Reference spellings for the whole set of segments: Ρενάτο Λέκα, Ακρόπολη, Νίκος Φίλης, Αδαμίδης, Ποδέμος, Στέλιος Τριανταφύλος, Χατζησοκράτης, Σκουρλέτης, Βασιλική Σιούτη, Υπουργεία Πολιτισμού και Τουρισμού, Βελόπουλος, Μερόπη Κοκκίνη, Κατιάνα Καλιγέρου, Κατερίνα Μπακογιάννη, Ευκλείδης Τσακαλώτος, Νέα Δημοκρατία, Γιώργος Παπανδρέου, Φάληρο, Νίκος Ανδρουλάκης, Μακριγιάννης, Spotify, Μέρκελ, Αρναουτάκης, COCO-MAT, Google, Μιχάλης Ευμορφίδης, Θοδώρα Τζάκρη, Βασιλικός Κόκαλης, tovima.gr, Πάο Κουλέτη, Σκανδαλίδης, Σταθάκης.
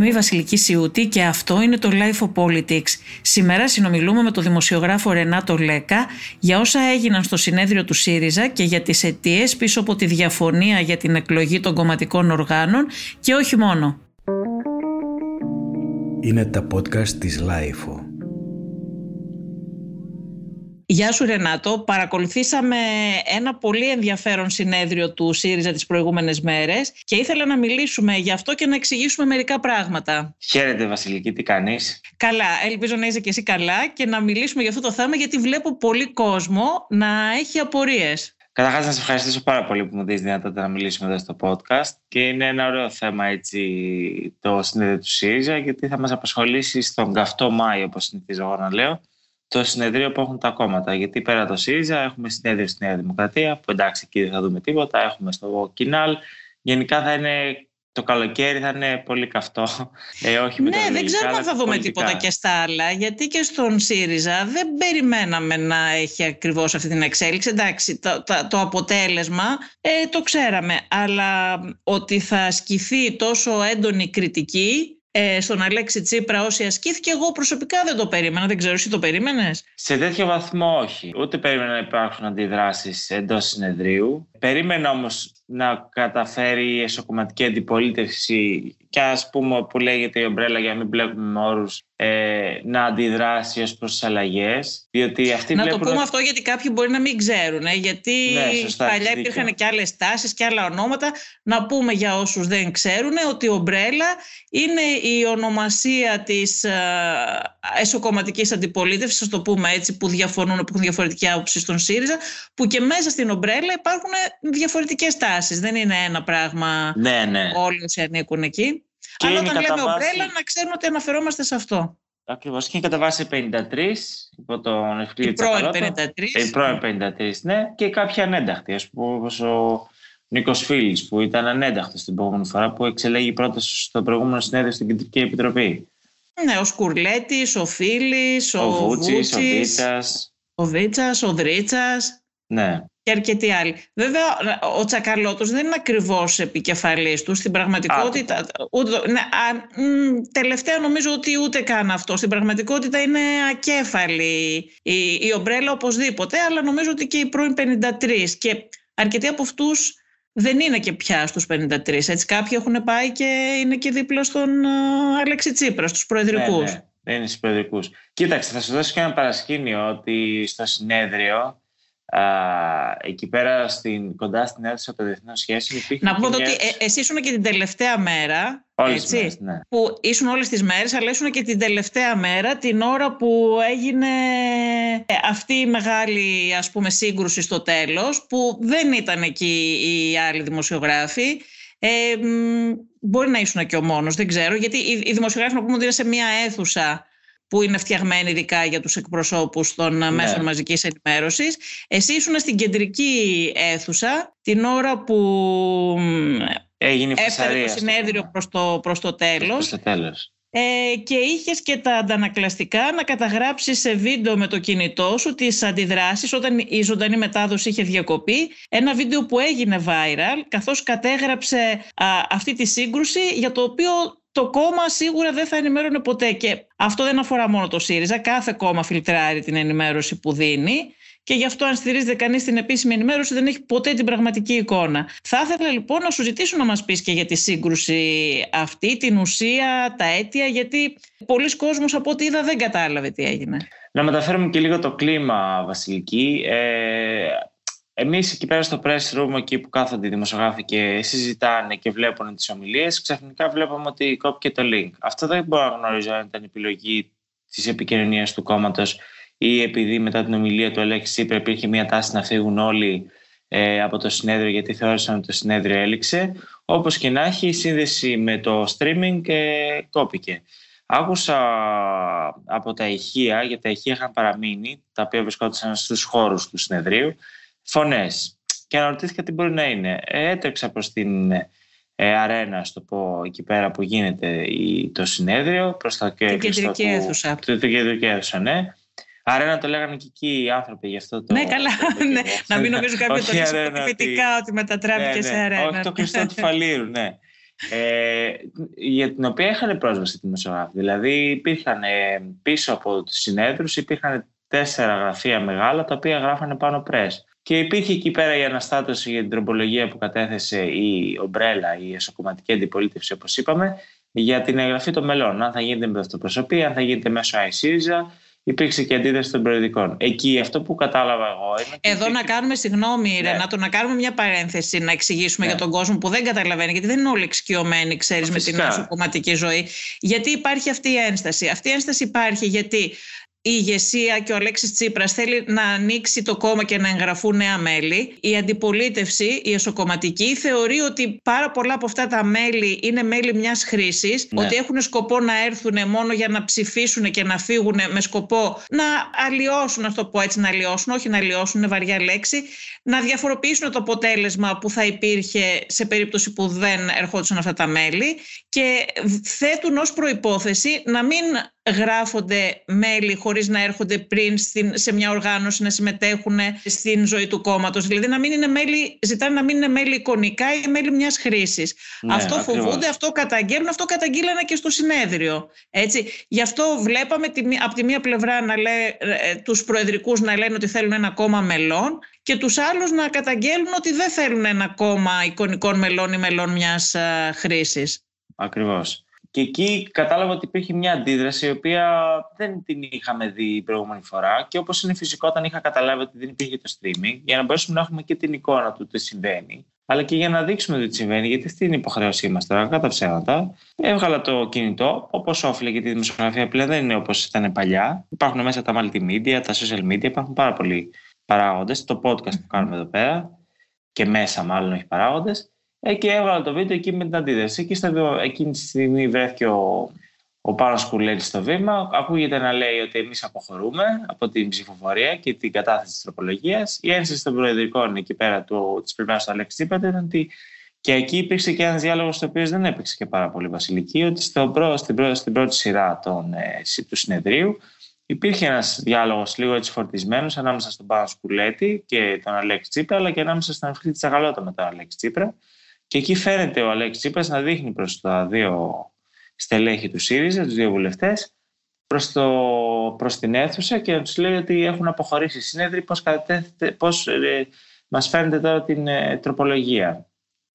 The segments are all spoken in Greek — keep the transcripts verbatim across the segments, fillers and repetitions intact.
Είμαι η Βασιλική Σιούτη και αυτό είναι το Life of Politics. Σήμερα συνομιλούμε με τον δημοσιογράφο Ρενάτο Λέκα για όσα έγιναν στο συνέδριο του ΣΥΡΙΖΑ και για τις αιτίες πίσω από τη διαφωνία για την εκλογή των κομματικών οργάνων και όχι μόνο. Είναι τα podcast της Life of. Γεια σου Ρενάτο, παρακολουθήσαμε ένα πολύ ενδιαφέρον συνέδριο του ΣΥΡΙΖΑ τις προηγούμενες μέρες και ήθελα να μιλήσουμε γι' αυτό και να εξηγήσουμε μερικά πράγματα. Χαίρετε Βασιλική, τι κάνεις? Καλά, ελπίζω να είσαι και εσύ καλά και να μιλήσουμε για αυτό το θέμα γιατί βλέπω πολύ κόσμο να έχει απορίες. Καταρχάς να σας ευχαριστήσω πάρα πολύ που μου δίνεις δυνατότητα να μιλήσουμε εδώ στο podcast και είναι ένα ωραίο θέμα έτσι, το συνέδριο του ΣΥΡΙΖΑ γιατί θα μας απασχολήσει στον καυτό Μάιο, όπως συνηθίζω εγώ να λέω, το συνεδρίο που έχουν τα κόμματα. Γιατί πέρα το ΣΥΡΙΖΑ έχουμε συνέδριο στη Νέα Δημοκρατία, που εντάξει εκεί δεν θα δούμε τίποτα, έχουμε στο Κινάλ. Γενικά θα είναι το καλοκαίρι, θα είναι πολύ καυτό. Ε, όχι ναι, δεν ξέρω αν θα δούμε πολιτικά. Τίποτα και στα άλλα, γιατί και στον ΣΥΡΙΖΑ δεν περιμέναμε να έχει ακριβώς αυτή την εξέλιξη. Εντάξει, το, το, το αποτέλεσμα ε, το ξέραμε, αλλά ότι θα ασκηθεί τόσο έντονη κριτική Ε, στον Αλέξη Τσίπρα όσοι ασκήθηκε, εγώ προσωπικά δεν το περίμενα. Δεν ξέρω, εσύ το περίμενες? Σε τέτοιο βαθμό όχι. Ούτε περίμενα να υπάρχουν αντιδράσεις εντός συνεδρίου. Περίμενα όμως να καταφέρει η εσωκομματική αντιπολίτευση και ας πούμε που λέγεται η ομπρέλα για να μην μπλέκουμε όρους ε, να αντιδράσει ως προς τις αλλαγές. Διότι αυτοί να βλέπουν... το πούμε αυτό γιατί κάποιοι μπορεί να μην ξέρουν. Ε, γιατί ναι, σωστά, παλιά υπήρχαν και άλλες τάσεις και άλλα ονόματα. Να πούμε για όσους δεν ξέρουν ότι η ομπρέλα είναι η ονομασία της εσωκομματικής αντιπολίτευσης, το πούμε έτσι, που διαφωνούν, που έχουν διαφορετική άποψη στον ΣΥΡΙΖΑ, που και μέσα στην ομπρέλα υπάρχουν διαφορετικές τάσεις. Δεν είναι ένα πράγμα ναι, ναι. Όλοι όσοι ανήκουν εκεί. Και αλλά όταν λέμε βάση... ομπρέλα, να ξέρουμε ότι αναφερόμαστε σε αυτό. Ακριβώς. Και είναι κατά βάση πενήντα τρία, υπό τον Ευκλείδη Τσακαλώτα. Η πρώην πενήντα τρία, ναι. Και κάποιοι ανένταχτοι, ας πούμε, όπως ο Νίκος Φίλης, που ήταν ανένταχτος την προηγούμενη φορά, που εξελέγει πρώτος στο προηγούμενο συνέδριο στην Κεντρική Επιτροπή. Ναι, ο Σκουρλέτης, ο Φίλης, ο, ο Βούτσης, ο Δίτσας. Ο Δίτσας, ο Δρίτσας. Ναι. Και αρκετοί άλλοι. Βέβαια, ο Τσακαλώτος δεν είναι ακριβώς επικεφαλής του. Στην πραγματικότητα. Ούτε, ναι, α, μ, τελευταία νομίζω ότι ούτε καν αυτό. Στην πραγματικότητα είναι ακέφαλη η, η ομπρέλα οπωσδήποτε, αλλά νομίζω ότι και η πρώην πενήντα τρία. Και αρκετοί από αυτούς δεν είναι και πια στους πενήντα τρία. Έτσι, κάποιοι έχουν πάει και είναι και δίπλα στον uh, Αλέξη Τσίπρα, στους προεδρικούς. Ναι, ναι. Δεν είναι στους προεδρικούς. Κοίταξε, θα σου δώσω και ένα παρασκήνιο ότι στο συνέδριο. Uh, εκεί πέρα στην, κοντά στην αίθουσα των διεθνών σχέσεων. Να πω ότι ε, εσύ ήσουν και την τελευταία μέρα. Όλες τις μέρες, ναι. Που ήσουν όλες τις μέρες, αλλά ήσουν και την τελευταία μέρα, την ώρα που έγινε αυτή η μεγάλη ας πούμε, σύγκρουση στο τέλος, που δεν ήταν εκεί οι άλλοι δημοσιογράφοι. Ε, μπορεί να ήσουν και ο μόνος, δεν ξέρω, γιατί οι, οι δημοσιογράφοι να πούμε ότι είναι σε μια αίθουσα που είναι φτιαγμένη ειδικά για τους εκπροσώπους των ναι. μέσων μαζικής ενημέρωσης. Εσύ ήσουν στην κεντρική αίθουσα την ώρα που έγινε έφερε το συνέδριο προς το, προς το τέλος, προς το τέλος. Ε, και είχες και τα αντανακλαστικά να καταγράψεις σε βίντεο με το κινητό σου τις αντιδράσεις όταν η ζωντανή μετάδοση είχε διακοπεί. Ένα βίντεο που έγινε viral καθώς κατέγραψε α, αυτή τη σύγκρουση για το οποίο το κόμμα σίγουρα δεν θα ενημέρωνε ποτέ και αυτό δεν αφορά μόνο το ΣΥΡΙΖΑ. Κάθε κόμμα φιλτράρει την ενημέρωση που δίνει και γι' αυτό αν στηρίζεται κανείς την επίσημη ενημέρωση δεν έχει ποτέ την πραγματική εικόνα. Θα ήθελα λοιπόν να σου ζητήσω να μας πεις και για τη σύγκρουση αυτή, την ουσία, τα αίτια, γιατί πολλοί κόσμος από ό,τι είδα δεν κατάλαβε τι έγινε. Να μεταφέρουμε και λίγο το κλίμα, Βασιλική. Ε... Εμείς εκεί πέρα στο press room, εκεί που κάθονται οι δημοσιογράφοι και συζητάνε και βλέπουν τις ομιλίες, ξαφνικά βλέπαμε ότι κόπηκε το link. Αυτό δεν μπορώ να γνωρίζω αν ήταν επιλογή της επικοινωνίας του κόμματος ή επειδή μετά την ομιλία του Αλέξη Τσίπρα υπήρχε μια τάση να φύγουν όλοι ε, από το συνέδριο γιατί θεώρησαν ότι το συνέδριο έληξε. Όπως και να έχει, η σύνδεση με το streaming ε, κόπηκε. Άκουσα από τα ηχεία, γιατί τα ηχεία είχαν παραμείνει, τα οποία βρισκόντουσαν στους χώρους του συνεδρίου. Φωνές. Και αναρωτήθηκα τι μπορεί να είναι. Έτρεξα προς την ε, αρένα, α το πω, εκεί πέρα που γίνεται η, το συνέδριο. Προς τα κεντρική αίθουσα. Την κεντρική αίθουσα, ναι. Αρένα το λέγανε και εκεί οι άνθρωποι γι' αυτό το. Ναι, καλά. Το, ναι. Να μην νομίζω κάποιο ότι είναι ότι μετατράπηκε ναι, ναι. σε αρένα. Όχι, το κλειστό του Φαλήρου, ναι. ε, για την οποία είχαν πρόσβαση οι δημοσιογράφοι. Δηλαδή υπήρχαν ε, πίσω από τους συνέδρους, υπήρχαν τέσσερα γραφεία μεγάλα τα οποία γράφανε πάνω πρέσ. Και υπήρχε εκεί πέρα η αναστάτωση για την τροπολογία που κατέθεσε η ομπρέλα, η εσωκομματική αντιπολίτευση, όπως είπαμε, για την εγγραφή των μελών. Αν θα γίνεται με αυτοπροσωπή, αν θα γίνεται μέσω ΣΥΡΙΖΑ. Υπήρξε και αντίδραση των περιοδικών. Εκεί αυτό που κατάλαβα εγώ. Είναι εδώ και... να κάνουμε, συγγνώμη, ναι. Ρενάτο, να κάνουμε μια παρένθεση, να εξηγήσουμε ναι. για τον κόσμο που δεν καταλαβαίνει, γιατί δεν είναι όλοι εξοικειωμένοι, ξέρεις, με την εσωκομματική ζωή. Γιατί υπάρχει αυτή η ένσταση. Αυτή η ένσταση υπάρχει γιατί η ηγεσία και ο Αλέξης Τσίπρας θέλει να ανοίξει το κόμμα και να εγγραφούν νέα μέλη. Η αντιπολίτευση, η εσωκομματική, θεωρεί ότι πάρα πολλά από αυτά τα μέλη είναι μέλη μιας χρήσης, ναι. ότι έχουν σκοπό να έρθουν μόνο για να ψηφίσουν και να φύγουν με σκοπό να αλλοιώσουν, να το πω έτσι, να αλλοιώσουν, όχι να αλλοιώσουν, είναι βαριά λέξη, να διαφοροποιήσουν το αποτέλεσμα που θα υπήρχε σε περίπτωση που δεν ερχόντουσαν αυτά τα μέλη και θέτουν ως προϋπόθεση να μην γράφονται μέλη χωρίς να έρχονται πριν στην, σε μια οργάνωση να συμμετέχουν στην ζωή του κόμματος. Δηλαδή να μην είναι μέλη, ζητάνε να μην είναι μέλη εικονικά ή μέλη μιας χρήσης. Ναι, αυτό ακριβώς. Φοβούνται, αυτό καταγγέλνουν, αυτό καταγγείλανε και στο συνέδριο. Έτσι. Γι' αυτό βλέπαμε από τη μία πλευρά να λέ, τους προεδρικούς να λένε ότι θέλουν ένα κόμμα μελών και τους άλλους να καταγγέλνουν ότι δεν θέλουν ένα κόμμα εικονικών μελών ή μελών μιας χρήσης. Ακριβώς. Και εκεί κατάλαβα ότι υπήρχε μια αντίδραση η οποία δεν την είχαμε δει η προηγούμενη φορά και όπως είναι φυσικό όταν είχα καταλάβει ότι δεν υπήρχε το streaming για να μπορέσουμε να έχουμε και την εικόνα του τι συμβαίνει αλλά και για να δείξουμε το τι συμβαίνει γιατί αυτή είναι η υποχρέωσή μας τώρα κατά ψέματα. Έβγαλα το κινητό όπως όφιλε και τη δημοσιογραφία πλέον δεν είναι όπως ήταν παλιά. Υπάρχουν μέσα τα multimedia, τα social media, υπάρχουν πάρα πολλοί παράγοντες, το podcast που κάνουμε εδώ πέρα και μέσα μάλλον έχει παράγοντες. Ε, και έβαλα το βίντεο εκεί με την αντίδραση. Και στο, εκείνη τη στιγμή βρέθηκε ο, ο Πάνος Κουλέτη στο βήμα. Ακούγεται να λέει ότι εμείς αποχωρούμε από την ψηφοφορία και την κατάθεση της τροπολογίας. Η ένσταση των προεδρικών εκεί πέρα τη πλευρά του Αλέξη Τσίπρα ήταν ότι και εκεί υπήρξε και ένας διάλογος, το οποίο δεν έπαιξε και πάρα πολύ βασιλική, ότι στο προ, στην, προ, στην πρώτη σειρά των, ε, του συνεδρίου υπήρχε ένας διάλογος λίγο έτσι φορτισμένος ανάμεσα στον Πάο Κουλέτη και τον Αλέξη Τσίπρα, αλλά και ανάμεσα στον Αφήντη Τσαγαλώτα με τον Αλέξη Τσίπρα. Και εκεί φαίνεται ο Αλέξης Τσίπρας να δείχνει προς τα δύο στελέχη του ΣΥΡΙΖΑ, τους δύο βουλευτές, προς, το, προς την αίθουσα και να τους λέει ότι έχουν αποχωρήσει οι συνέδροι, πώς, πώς ε, μας φαίνεται τώρα την ε, τροπολογία.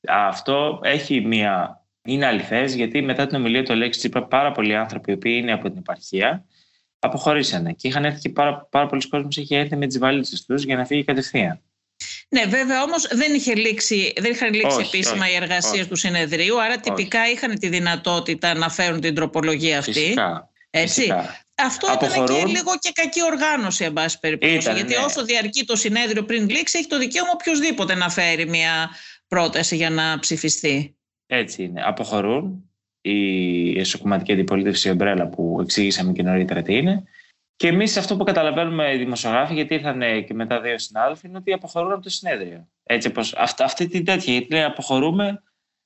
Αυτό έχει μία, είναι αληθές, γιατί μετά την ομιλία του Αλέξη Τσίπρα πάρα πολλοί άνθρωποι, οι οποίοι είναι από την επαρχία, αποχωρήσανε και είχαν έρθει και πάρα, πάρα πολλοί κόσμος είχε έρθει με τις βαλίτσες τους για να φύγει κατευθείαν. Ναι, βέβαια όμως δεν, είχε λήξει, δεν είχαν λήξει όχι, επίσημα όχι, οι εργασίες όχι. του συνεδρίου, άρα τυπικά όχι. είχαν τη δυνατότητα να φέρουν την τροπολογία αυτή. Φυσικά. Έτσι. Φυσικά. Αυτό αποχωρούν. Ήταν και λίγο και κακή οργάνωση, εν πάση περιπτώσει. Ήταν, γιατί ναι. όσο διαρκεί το συνέδριο πριν λήξει, έχει το δικαίωμα οποιοδήποτε να φέρει μια πρόταση για να ψηφιστεί. Έτσι είναι. Αποχωρούν. Η εσωκομματική αντιπολίτευση, η ομπρέλα που εξήγησαμε και νωρίτερα τι είναι. Και εμείς αυτό που καταλαβαίνουμε οι δημοσιογράφοι, γιατί ήρθαν και μετά δύο συνάδελφοι, είναι ότι αποχωρούν από το συνέδριο. Έτσι, πως, αυτή, αυτή την τέτοια, γιατί λέει αποχωρούμε,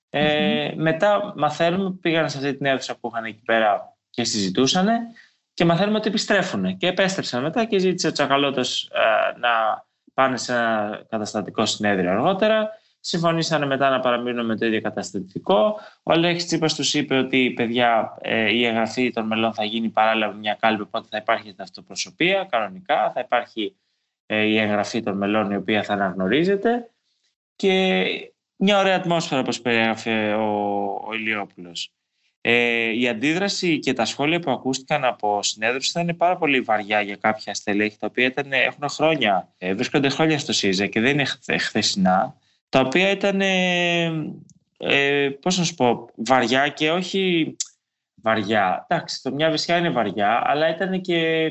ε, mm-hmm. μετά μαθαίνουμε, πήγαν σε αυτή την αίθουσα που είχαν εκεί πέρα και συζητούσανε και μαθαίνουμε ότι επιστρέφουν. Και επέστρεψαν μετά και ζήτησε ο Τσακαλώτος ε, να πάνε σε ένα καταστατικό συνέδριο αργότερα. Συμφωνήσανε μετά να παραμείνουν με το ίδιο καταστατικό. Ο Αλέξης Τσίπρας τους είπε ότι παιδιά, ε, η εγγραφή των μελών θα γίνει παράλληλα με μια κάλπη, οπότε θα υπάρχει τα αυτοπροσωπεία κανονικά, θα υπάρχει ε, η εγγραφή των μελών η οποία θα αναγνωρίζεται και μια ωραία ατμόσφαιρα όπως περιέγραφε ο, ο Ηλιόπουλος. Ε, η αντίδραση και τα σχόλια που ακούστηκαν από συνέδρους ήταν πάρα πολύ βαριά για κάποια στελέχη τα οποία ήταν, έχουν χρόνια, ε, βρίσκονται χρόνια στο ΣΥΡΙΖΑ και δεν είναι χθεσινά. Τα οποία ήταν, ε, ε, πώς να σου πω, βαριά και όχι βαριά. Εντάξει, το μια βρισιά είναι βαριά, αλλά ήταν και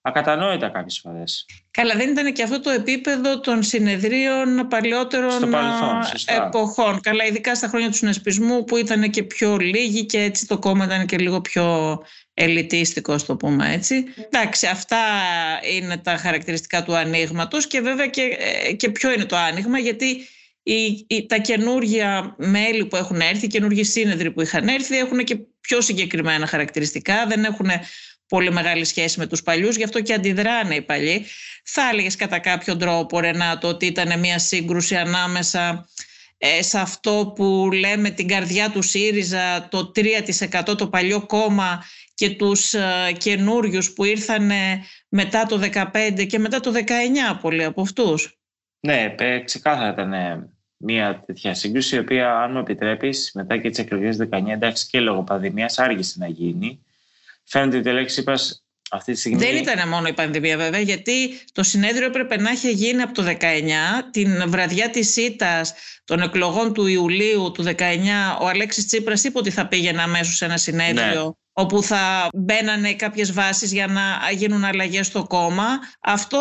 ακατανόητα κάποιες φορές. Καλά, δεν ήταν και αυτό το επίπεδο των συνεδρίων παλαιότερων εποχών. Καλά, ειδικά στα χρόνια του συνασπισμού που ήταν και πιο λίγοι και έτσι το κόμμα ήταν και λίγο πιο ελιτίστικο, το πούμε έτσι. Εντάξει, αυτά είναι τα χαρακτηριστικά του ανοίγματος και βέβαια και, και ποιο είναι το άνοιγμα, γιατί Οι, οι, τα καινούργια μέλη που έχουν έρθει, οι καινούργιοι σύνεδροι που είχαν έρθει έχουν και πιο συγκεκριμένα χαρακτηριστικά, δεν έχουν πολύ μεγάλη σχέση με τους παλιούς, γι' αυτό και αντιδράνε οι παλιοί. Θα έλεγες κατά κάποιο τρόπο, Ρενάτο, ότι ήταν μια σύγκρουση ανάμεσα ε, σε αυτό που λέμε την καρδιά του ΣΥΡΙΖΑ, το τρία τοις εκατό το παλιό κόμμα και τους ε, καινούριους που ήρθαν μετά το δεκαπέντε και μετά το δεκαεννιά πολλοί από αυτούς. Ναι, ε, ξεκάθαρα ήταν ε, μια τέτοια σύγκρουση, η οποία, αν μου επιτρέπεις, μετά και τις εκλογές του δεκαεννιά, εντάξει, και λόγω πανδημίας άργησε να γίνει. Φαίνεται ότι ο Αλέξης Τσίπρας αυτή τη στιγμή... Δεν ήταν μόνο η πανδημία, βέβαια, γιατί το συνέδριο έπρεπε να είχε γίνει από το δεκαεννιά, την βραδιά της ήττας των εκλογών του Ιουλίου του δεκαεννιά. Ο Αλέξης Τσίπρας είπε ότι θα πήγαινε αμέσως σε ένα συνέδριο, ναι, όπου θα μπαίνανε κάποιες βάσεις για να γίνουν αλλαγές στο κόμμα. Αυτό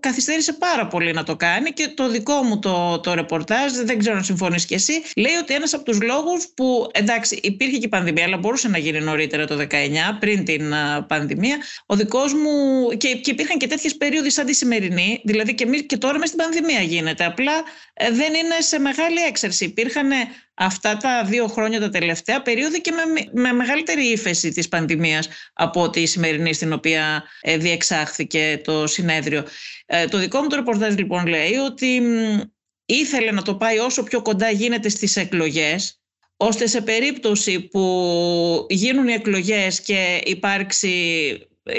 καθυστέρησε πάρα πολύ να το κάνει, και το δικό μου το, το ρεπορτάζ, δεν ξέρω αν συμφωνείς κι εσύ, λέει ότι ένας από τους λόγους που, εντάξει, υπήρχε και η πανδημία, αλλά μπορούσε να γίνει νωρίτερα το δεκαεννιά, πριν την uh, πανδημία, ο δικός μου, και, και υπήρχαν και τέτοιες περίοδοι σαν τη σημερινή, δηλαδή και, εμείς, και τώρα μες στην πανδημία γίνεται, απλά ε, δεν είναι σε μεγάλη έξαρση. Υπήρχανε αυτά τα δύο χρόνια τα τελευταία περίοδο και με, με μεγαλύτερη ύφεση της πανδημίας από τη σημερινή, στην οποία ε, διεξάχθηκε το συνέδριο. Ε, το δικό μου το ρεπορτάζ λοιπόν λέει ότι μ, ήθελε να το πάει όσο πιο κοντά γίνεται στις εκλογές, ώστε σε περίπτωση που γίνουν οι εκλογές και υπάρξει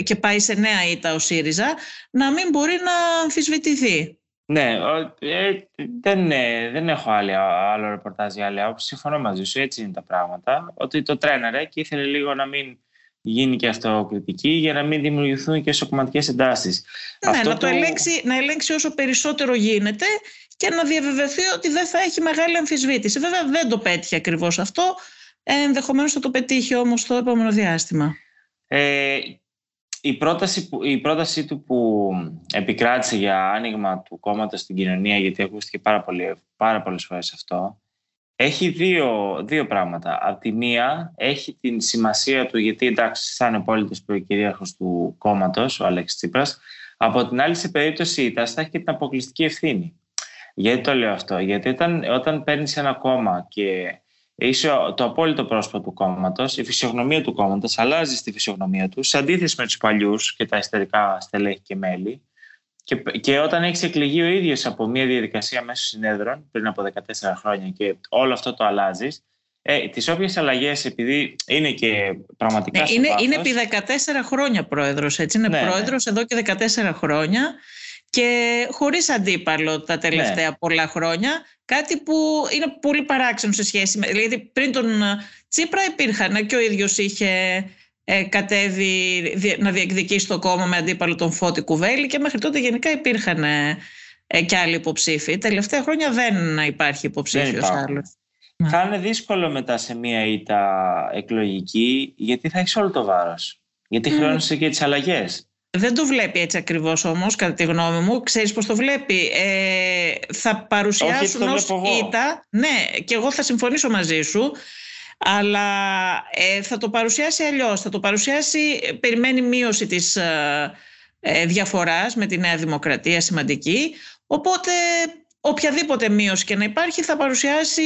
και πάει σε νέα ήττα ο ΣΥΡΙΖΑ, να μην μπορεί να αμφισβητηθεί. Ναι, ε, δεν, ε, δεν έχω άλλη, άλλο ρεπορτάζ για άλλη άποψη. Συμφωνώ μαζί σου, έτσι είναι τα πράγματα. Ότι το τρέναρε και ήθελε λίγο να μην γίνει και αυτοκριτική, για να μην δημιουργηθούν και εσωκομματικές εντάσεις. Ναι, αυτό να το, το... ελέγξει, να ελέγξει όσο περισσότερο γίνεται και να διαβεβαιωθεί ότι δεν θα έχει μεγάλη αμφισβήτηση. Βέβαια δεν το πέτυχε ακριβώς αυτό. Ε, ενδεχομένως θα το πετύχει όμως στο επόμενο διάστημα. Ε, Η πρόταση, που, η πρόταση του που επικράτησε για άνοιγμα του κόμματος στην κοινωνία, γιατί ακούστηκε πάρα, πολύ, πάρα πολλές φορές αυτό, έχει δύο, δύο πράγματα. Απ' τη μία έχει την σημασία του, γιατί εντάξει θα είναι απόλυτος προεκυρίαρχος του κόμματος ο Αλέξης Τσίπρας. Από την άλλη, σε περίπτωση ήττας θα έχει και την αποκλειστική ευθύνη. Γιατί το λέω αυτό? Γιατί όταν, όταν παίρνεις ένα κόμμα και είσαι το απόλυτο πρόσωπο του κόμματος, η φυσιογνωμία του κόμματος αλλάζει στη φυσιογνωμία του, σε αντίθεση με τους παλιούς και τα ιστορικά στελέχη και μέλη. Και, και όταν έχεις εκλεγεί ο ίδιος από μια διαδικασία μέσω συνέδρων πριν από δεκατέσσερα χρόνια και όλο αυτό το αλλάζεις, ε, τις όποιες αλλαγές, επειδή είναι και πραγματικά ναι, είναι, είναι επί δεκατέσσερα χρόνια πρόεδρος, έτσι, είναι ναι, πρόεδρος εδώ και δεκατέσσερα χρόνια. Και χωρίς αντίπαλο τα τελευταία ναι. πολλά χρόνια, κάτι που είναι πολύ παράξενο σε σχέση με... Δηλαδή πριν τον Τσίπρα υπήρχαν και ο ίδιος είχε ε, κατέβει να διεκδικήσει το κόμμα με αντίπαλο τον Φώτη Κουβέλη, και μέχρι τότε γενικά υπήρχαν ε, και άλλοι υποψήφοι. Τα τελευταία χρόνια δεν υπάρχει υποψήφιος άλλος. Θα είναι δύσκολο μετά σε μία ήττα εκλογική, γιατί θα έχεις όλο το βάρος. Γιατί mm. χρειάζεσαι και τις αλλαγές. Δεν το βλέπει έτσι ακριβώς όμως, κατά τη γνώμη μου. Ξέρεις πώς το βλέπει? Ε, θα παρουσιάσουν όχι, ως ήττα. Ναι, και εγώ θα συμφωνήσω μαζί σου. Αλλά ε, θα το παρουσιάσει αλλιώς. Θα το παρουσιάσει, περιμένει μείωση της ε, διαφοράς με τη Νέα Δημοκρατία, σημαντική. Οπότε οποιαδήποτε μείωση και να υπάρχει, θα παρουσιάσει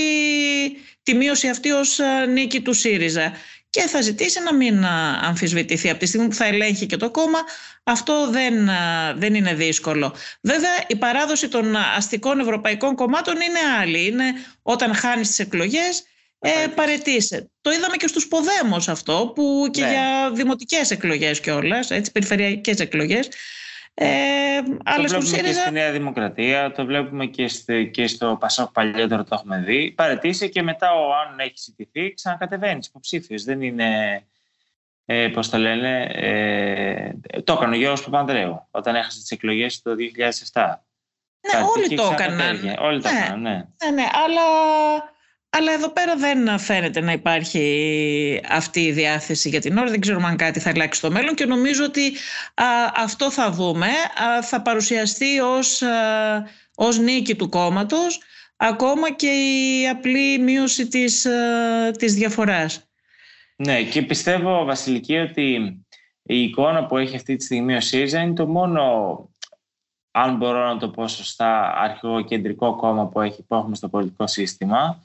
τη μείωση αυτή ως νίκη του ΣΥΡΙΖΑ. Και θα ζητήσει να μην αμφισβητηθεί. Από τη στιγμή που θα ελέγχει και το κόμμα, αυτό δεν, δεν είναι δύσκολο. Βέβαια, η παράδοση των αστικών ευρωπαϊκών κομμάτων είναι άλλη. Είναι όταν χάνεις τις εκλογές, ε, παρετείσαι. Το είδαμε και στους Ποδέμος αυτό, που και ναι. για δημοτικές εκλογές κιόλας, έτσι, περιφερειακές εκλογές. Ε, το βλέπουμε ΣΥΡΙΖΑ... και στη Νέα Δημοκρατία, το βλέπουμε και, στη, και στο Πασόκ παλιότερο, το έχουμε δει. Παρετήσει και μετά, ο, αν έχει συντηθεί, ξανακατεβαίνει υποψήφιος. Δεν είναι, ε, πώς το λένε, ε, το έκανε ο Γιώργος Παπανδρέου όταν έχασε τις εκλογές το δύο χιλιάδες επτά. Ναι, Παρατήκε, όλοι το έκαναν. Όλοι το έκαναν, ναι. ναι, ναι αλλά, αλλά εδώ πέρα δεν φαίνεται να υπάρχει αυτή η διάθεση για την ώρα. Δεν ξέρουμε αν κάτι θα αλλάξει στο μέλλον, και νομίζω ότι α, αυτό θα δούμε. Α, θα παρουσιαστεί ως, α, ως νίκη του κόμματος, ακόμα και η απλή μείωση της, α, της διαφοράς. Ναι, και πιστεύω, Βασιλική, ότι η εικόνα που έχει αυτή τη στιγμή ο ΣΥΡΙΖΑ είναι το μόνο... αν μπορώ να το πω σωστά, αρχαιοκεντρικό κόμμα που, έχει, που έχουμε στο πολιτικό σύστημα.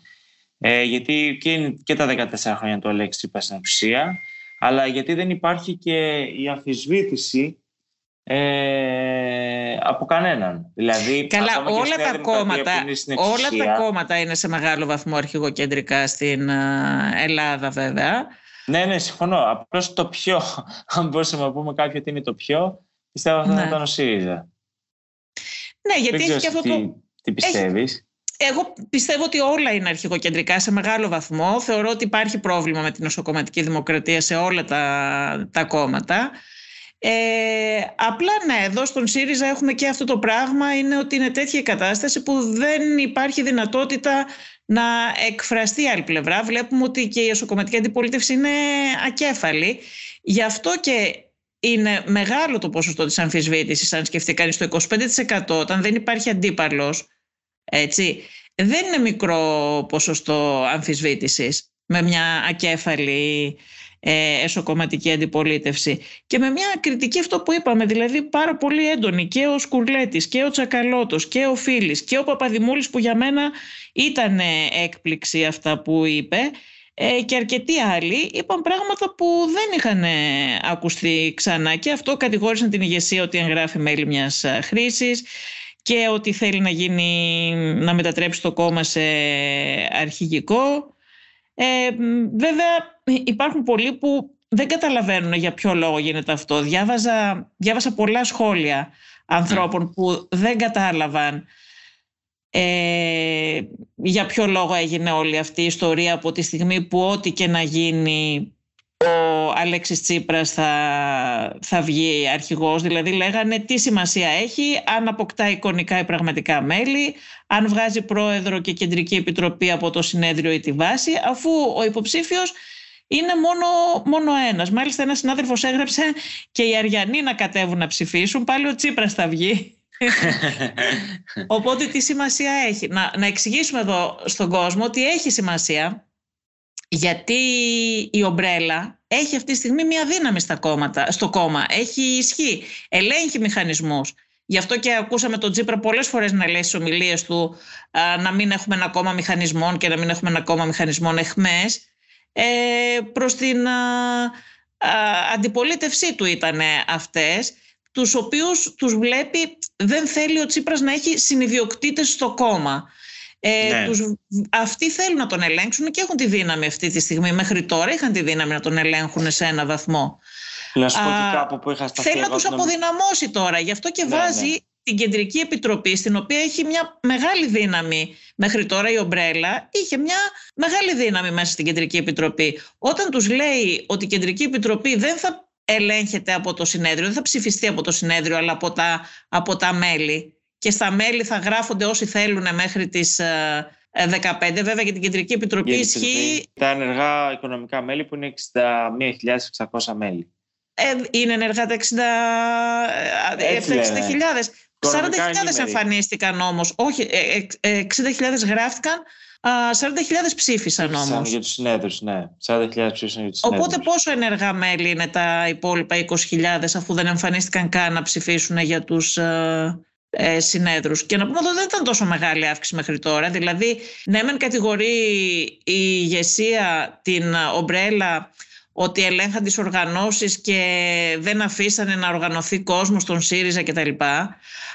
Ε, γιατί και, και τα δεκατέσσερα χρόνια του Αλέξη Τσίπρα στην ουσία, αλλά γιατί δεν υπάρχει και η αμφισβήτηση Ε, από κανέναν. Δηλαδή, καλά, ακόμα όλα, τα κόμματα, όλα τα κόμματα είναι σε μεγάλο βαθμό αρχηγοκεντρικά στην Ελλάδα, βέβαια. Ναι, ναι, συμφωνώ. Απλώς το πιο, αν μπορούσαμε να πούμε κάποιο ότι είναι το πιο, πιστεύω αυτό ναι. ήταν ο ΣΥΡΙΖΑ. Ναι, γιατί δεν έχει και αυτό τι, το. Τι πιστεύεις. Έχει... Εγώ πιστεύω ότι όλα είναι αρχηγοκεντρικά σε μεγάλο βαθμό. Θεωρώ ότι υπάρχει πρόβλημα με την νοσοκομματική δημοκρατία σε όλα τα, τα κόμματα. Ε, απλά ναι, εδώ στον ΣΥΡΙΖΑ έχουμε και αυτό το πράγμα, είναι ότι είναι τέτοια η κατάσταση που δεν υπάρχει δυνατότητα να εκφραστεί άλλη πλευρά. Βλέπουμε ότι και η εσωκομματική αντιπολίτευση είναι ακέφαλη. Γι' αυτό και είναι μεγάλο το ποσοστό της αμφισβήτησης, αν σκεφτεί κανείς το είκοσι πέντε τοις εκατό, όταν δεν υπάρχει αντίπαλος, έτσι, δεν είναι μικρό ποσοστό αμφισβήτησης με μια ακέφαλη εσωκομματική αντιπολίτευση και με μια κριτική, αυτό που είπαμε, δηλαδή πάρα πολύ έντονη, και ο Σκουρλέτης και ο Τσακαλώτος και ο Φίλης και ο Παπαδημούλης, που για μένα ήταν έκπληξη αυτά που είπε, και αρκετοί άλλοι είπαν πράγματα που δεν είχαν ακουστεί ξανά, και αυτό κατηγόρησαν την ηγεσία ότι εγγράφει μέλη μιας χρήσης και ότι θέλει να, γίνει, να μετατρέψει το κόμμα σε αρχηγικό. Ε, βέβαια υπάρχουν πολλοί που δεν καταλαβαίνουν για ποιο λόγο γίνεται αυτό. Διάβαζα, διάβασα πολλά σχόλια ανθρώπων mm. που δεν κατάλαβαν ε, για ποιο λόγο έγινε όλη αυτή η ιστορία, από τη στιγμή που ό,τι και να γίνει ο Αλέξης Τσίπρας θα, θα βγει αρχηγός. Δηλαδή λέγανε τι σημασία έχει αν αποκτά εικονικά ή πραγματικά μέλη, αν βγάζει πρόεδρο και κεντρική επιτροπή από το συνέδριο ή τη βάση, αφού ο υποψήφιος είναι μόνο, μόνο ένας. Μάλιστα ένας συνάδελφος έγραψε, και οι Αριανοί να κατέβουν να ψηφίσουν, πάλι ο Τσίπρας θα βγει. Οπότε τι σημασία έχει. Να, να εξηγήσουμε εδώ στον κόσμο ότι έχει σημασία, γιατί η ομπρέλα έχει αυτή τη στιγμή μια δύναμη στα κόμματα, στο κόμμα, έχει ισχύ, ελέγχει μηχανισμούς. Γι' αυτό και ακούσαμε τον Τσίπρα πολλές φορές να λέει στις ομιλίες του α, να μην έχουμε ένα κόμμα μηχανισμών και να μην έχουμε ένα κόμμα μηχανισμών εχμές. Ε, προς την α, α, αντιπολίτευσή του ήταν αυτές, τους οποίους τους βλέπει, δεν θέλει ο Τσίπρας να έχει συνιδιοκτήτες στο κόμμα. Ε, ναι. τους, αυτοί θέλουν να τον ελέγξουν και έχουν τη δύναμη αυτή τη στιγμή. Μέχρι τώρα είχαν τη δύναμη να τον ελέγχουν σε ένα βαθμό. Α, που είχα θέλει να τους αποδυναμώσει τώρα. Γι' αυτό και ναι, βάζει ναι. την Κεντρική Επιτροπή, στην οποία έχει μια μεγάλη δύναμη. Μέχρι τώρα η ομπρέλα είχε μια μεγάλη δύναμη μέσα στην Κεντρική Επιτροπή. Όταν τους λέει ότι η Κεντρική Επιτροπή δεν θα ελέγχεται από το συνέδριο, δεν θα ψηφιστεί από το συνέδριο, αλλά από τα, από τα μέλη, και στα μέλη θα γράφονται όσοι θέλουν μέχρι τις δεκαπέντε. Βέβαια για την Κεντρική Επιτροπή ισχύει... Τα ενεργά οικονομικά μέλη που είναι εξήντα μία χιλιάδες εξακόσια μέλη. Ε, είναι ενεργά τα εξήντα χιλιάδες. εξήντα... εξήντα... εξήντα... εξήντα... εξήντα... εξήντα... εξήντα... εξήντα... εξήντα... εξήντα... εξήντα... σαράντα χιλιάδες εμφανίστηκαν όμως. Όχι, εξήντα χιλιάδες γράφτηκαν, σαράντα χιλιάδες ψήφισαν όμως. Για τους συνέδρους, ναι. σαράντα χιλιάδες ψήφισαν για τους συνέδρους. Οπότε πόσο ενεργά μέλη είναι τα υπόλοιπα είκοσι χιλιάδες, αφού δεν εμφανίστηκαν καν να ψηφίσουν για τους... συνέδρους. Και να πούμε ότι δεν ήταν τόσο μεγάλη αύξηση μέχρι τώρα. Δηλαδή, ναι, μεν κατηγορεί η ηγεσία την ομπρέλα ότι ελέγχαν τις οργανώσεις και δεν αφήσανε να οργανωθεί κόσμο στον ΣΥΡΙΖΑ κτλ.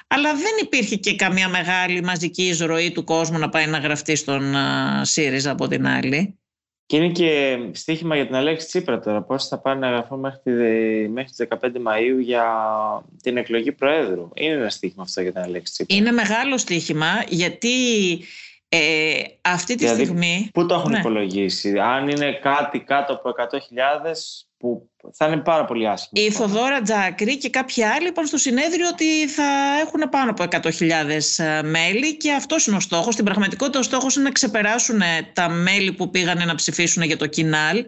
Αλλά δεν υπήρχε και καμία μεγάλη μαζική εισρωή του κόσμου να πάει να γραφτεί στον ΣΥΡΙΖΑ από την άλλη. Και είναι και στοίχημα για την Αλέξη Τσίπρα τώρα. Πώς θα πάνε να γραφούν μέχρι, μέχρι τις δεκαπέντε Μαΐου για την εκλογή Προέδρου. Είναι ένα στοίχημα αυτό για την Αλέξη Τσίπρα. Είναι μεγάλο στοίχημα, γιατί ε, αυτή τη δηλαδή, στιγμή... Πού το έχουν ναι. υπολογίσει. Αν είναι κάτι κάτω από εκατό χιλιάδες, που θα είναι πάρα πολύ άσχημο. Η Θοδώρα Τζάκρη και κάποιοι άλλοι είπαν στο συνέδριο ότι θα έχουν πάνω από εκατό χιλιάδες μέλη, και αυτός είναι ο στόχος. Στην πραγματικότητα ο στόχος είναι να ξεπεράσουν τα μέλη που πήγανε να ψηφίσουν για το Κινάλ,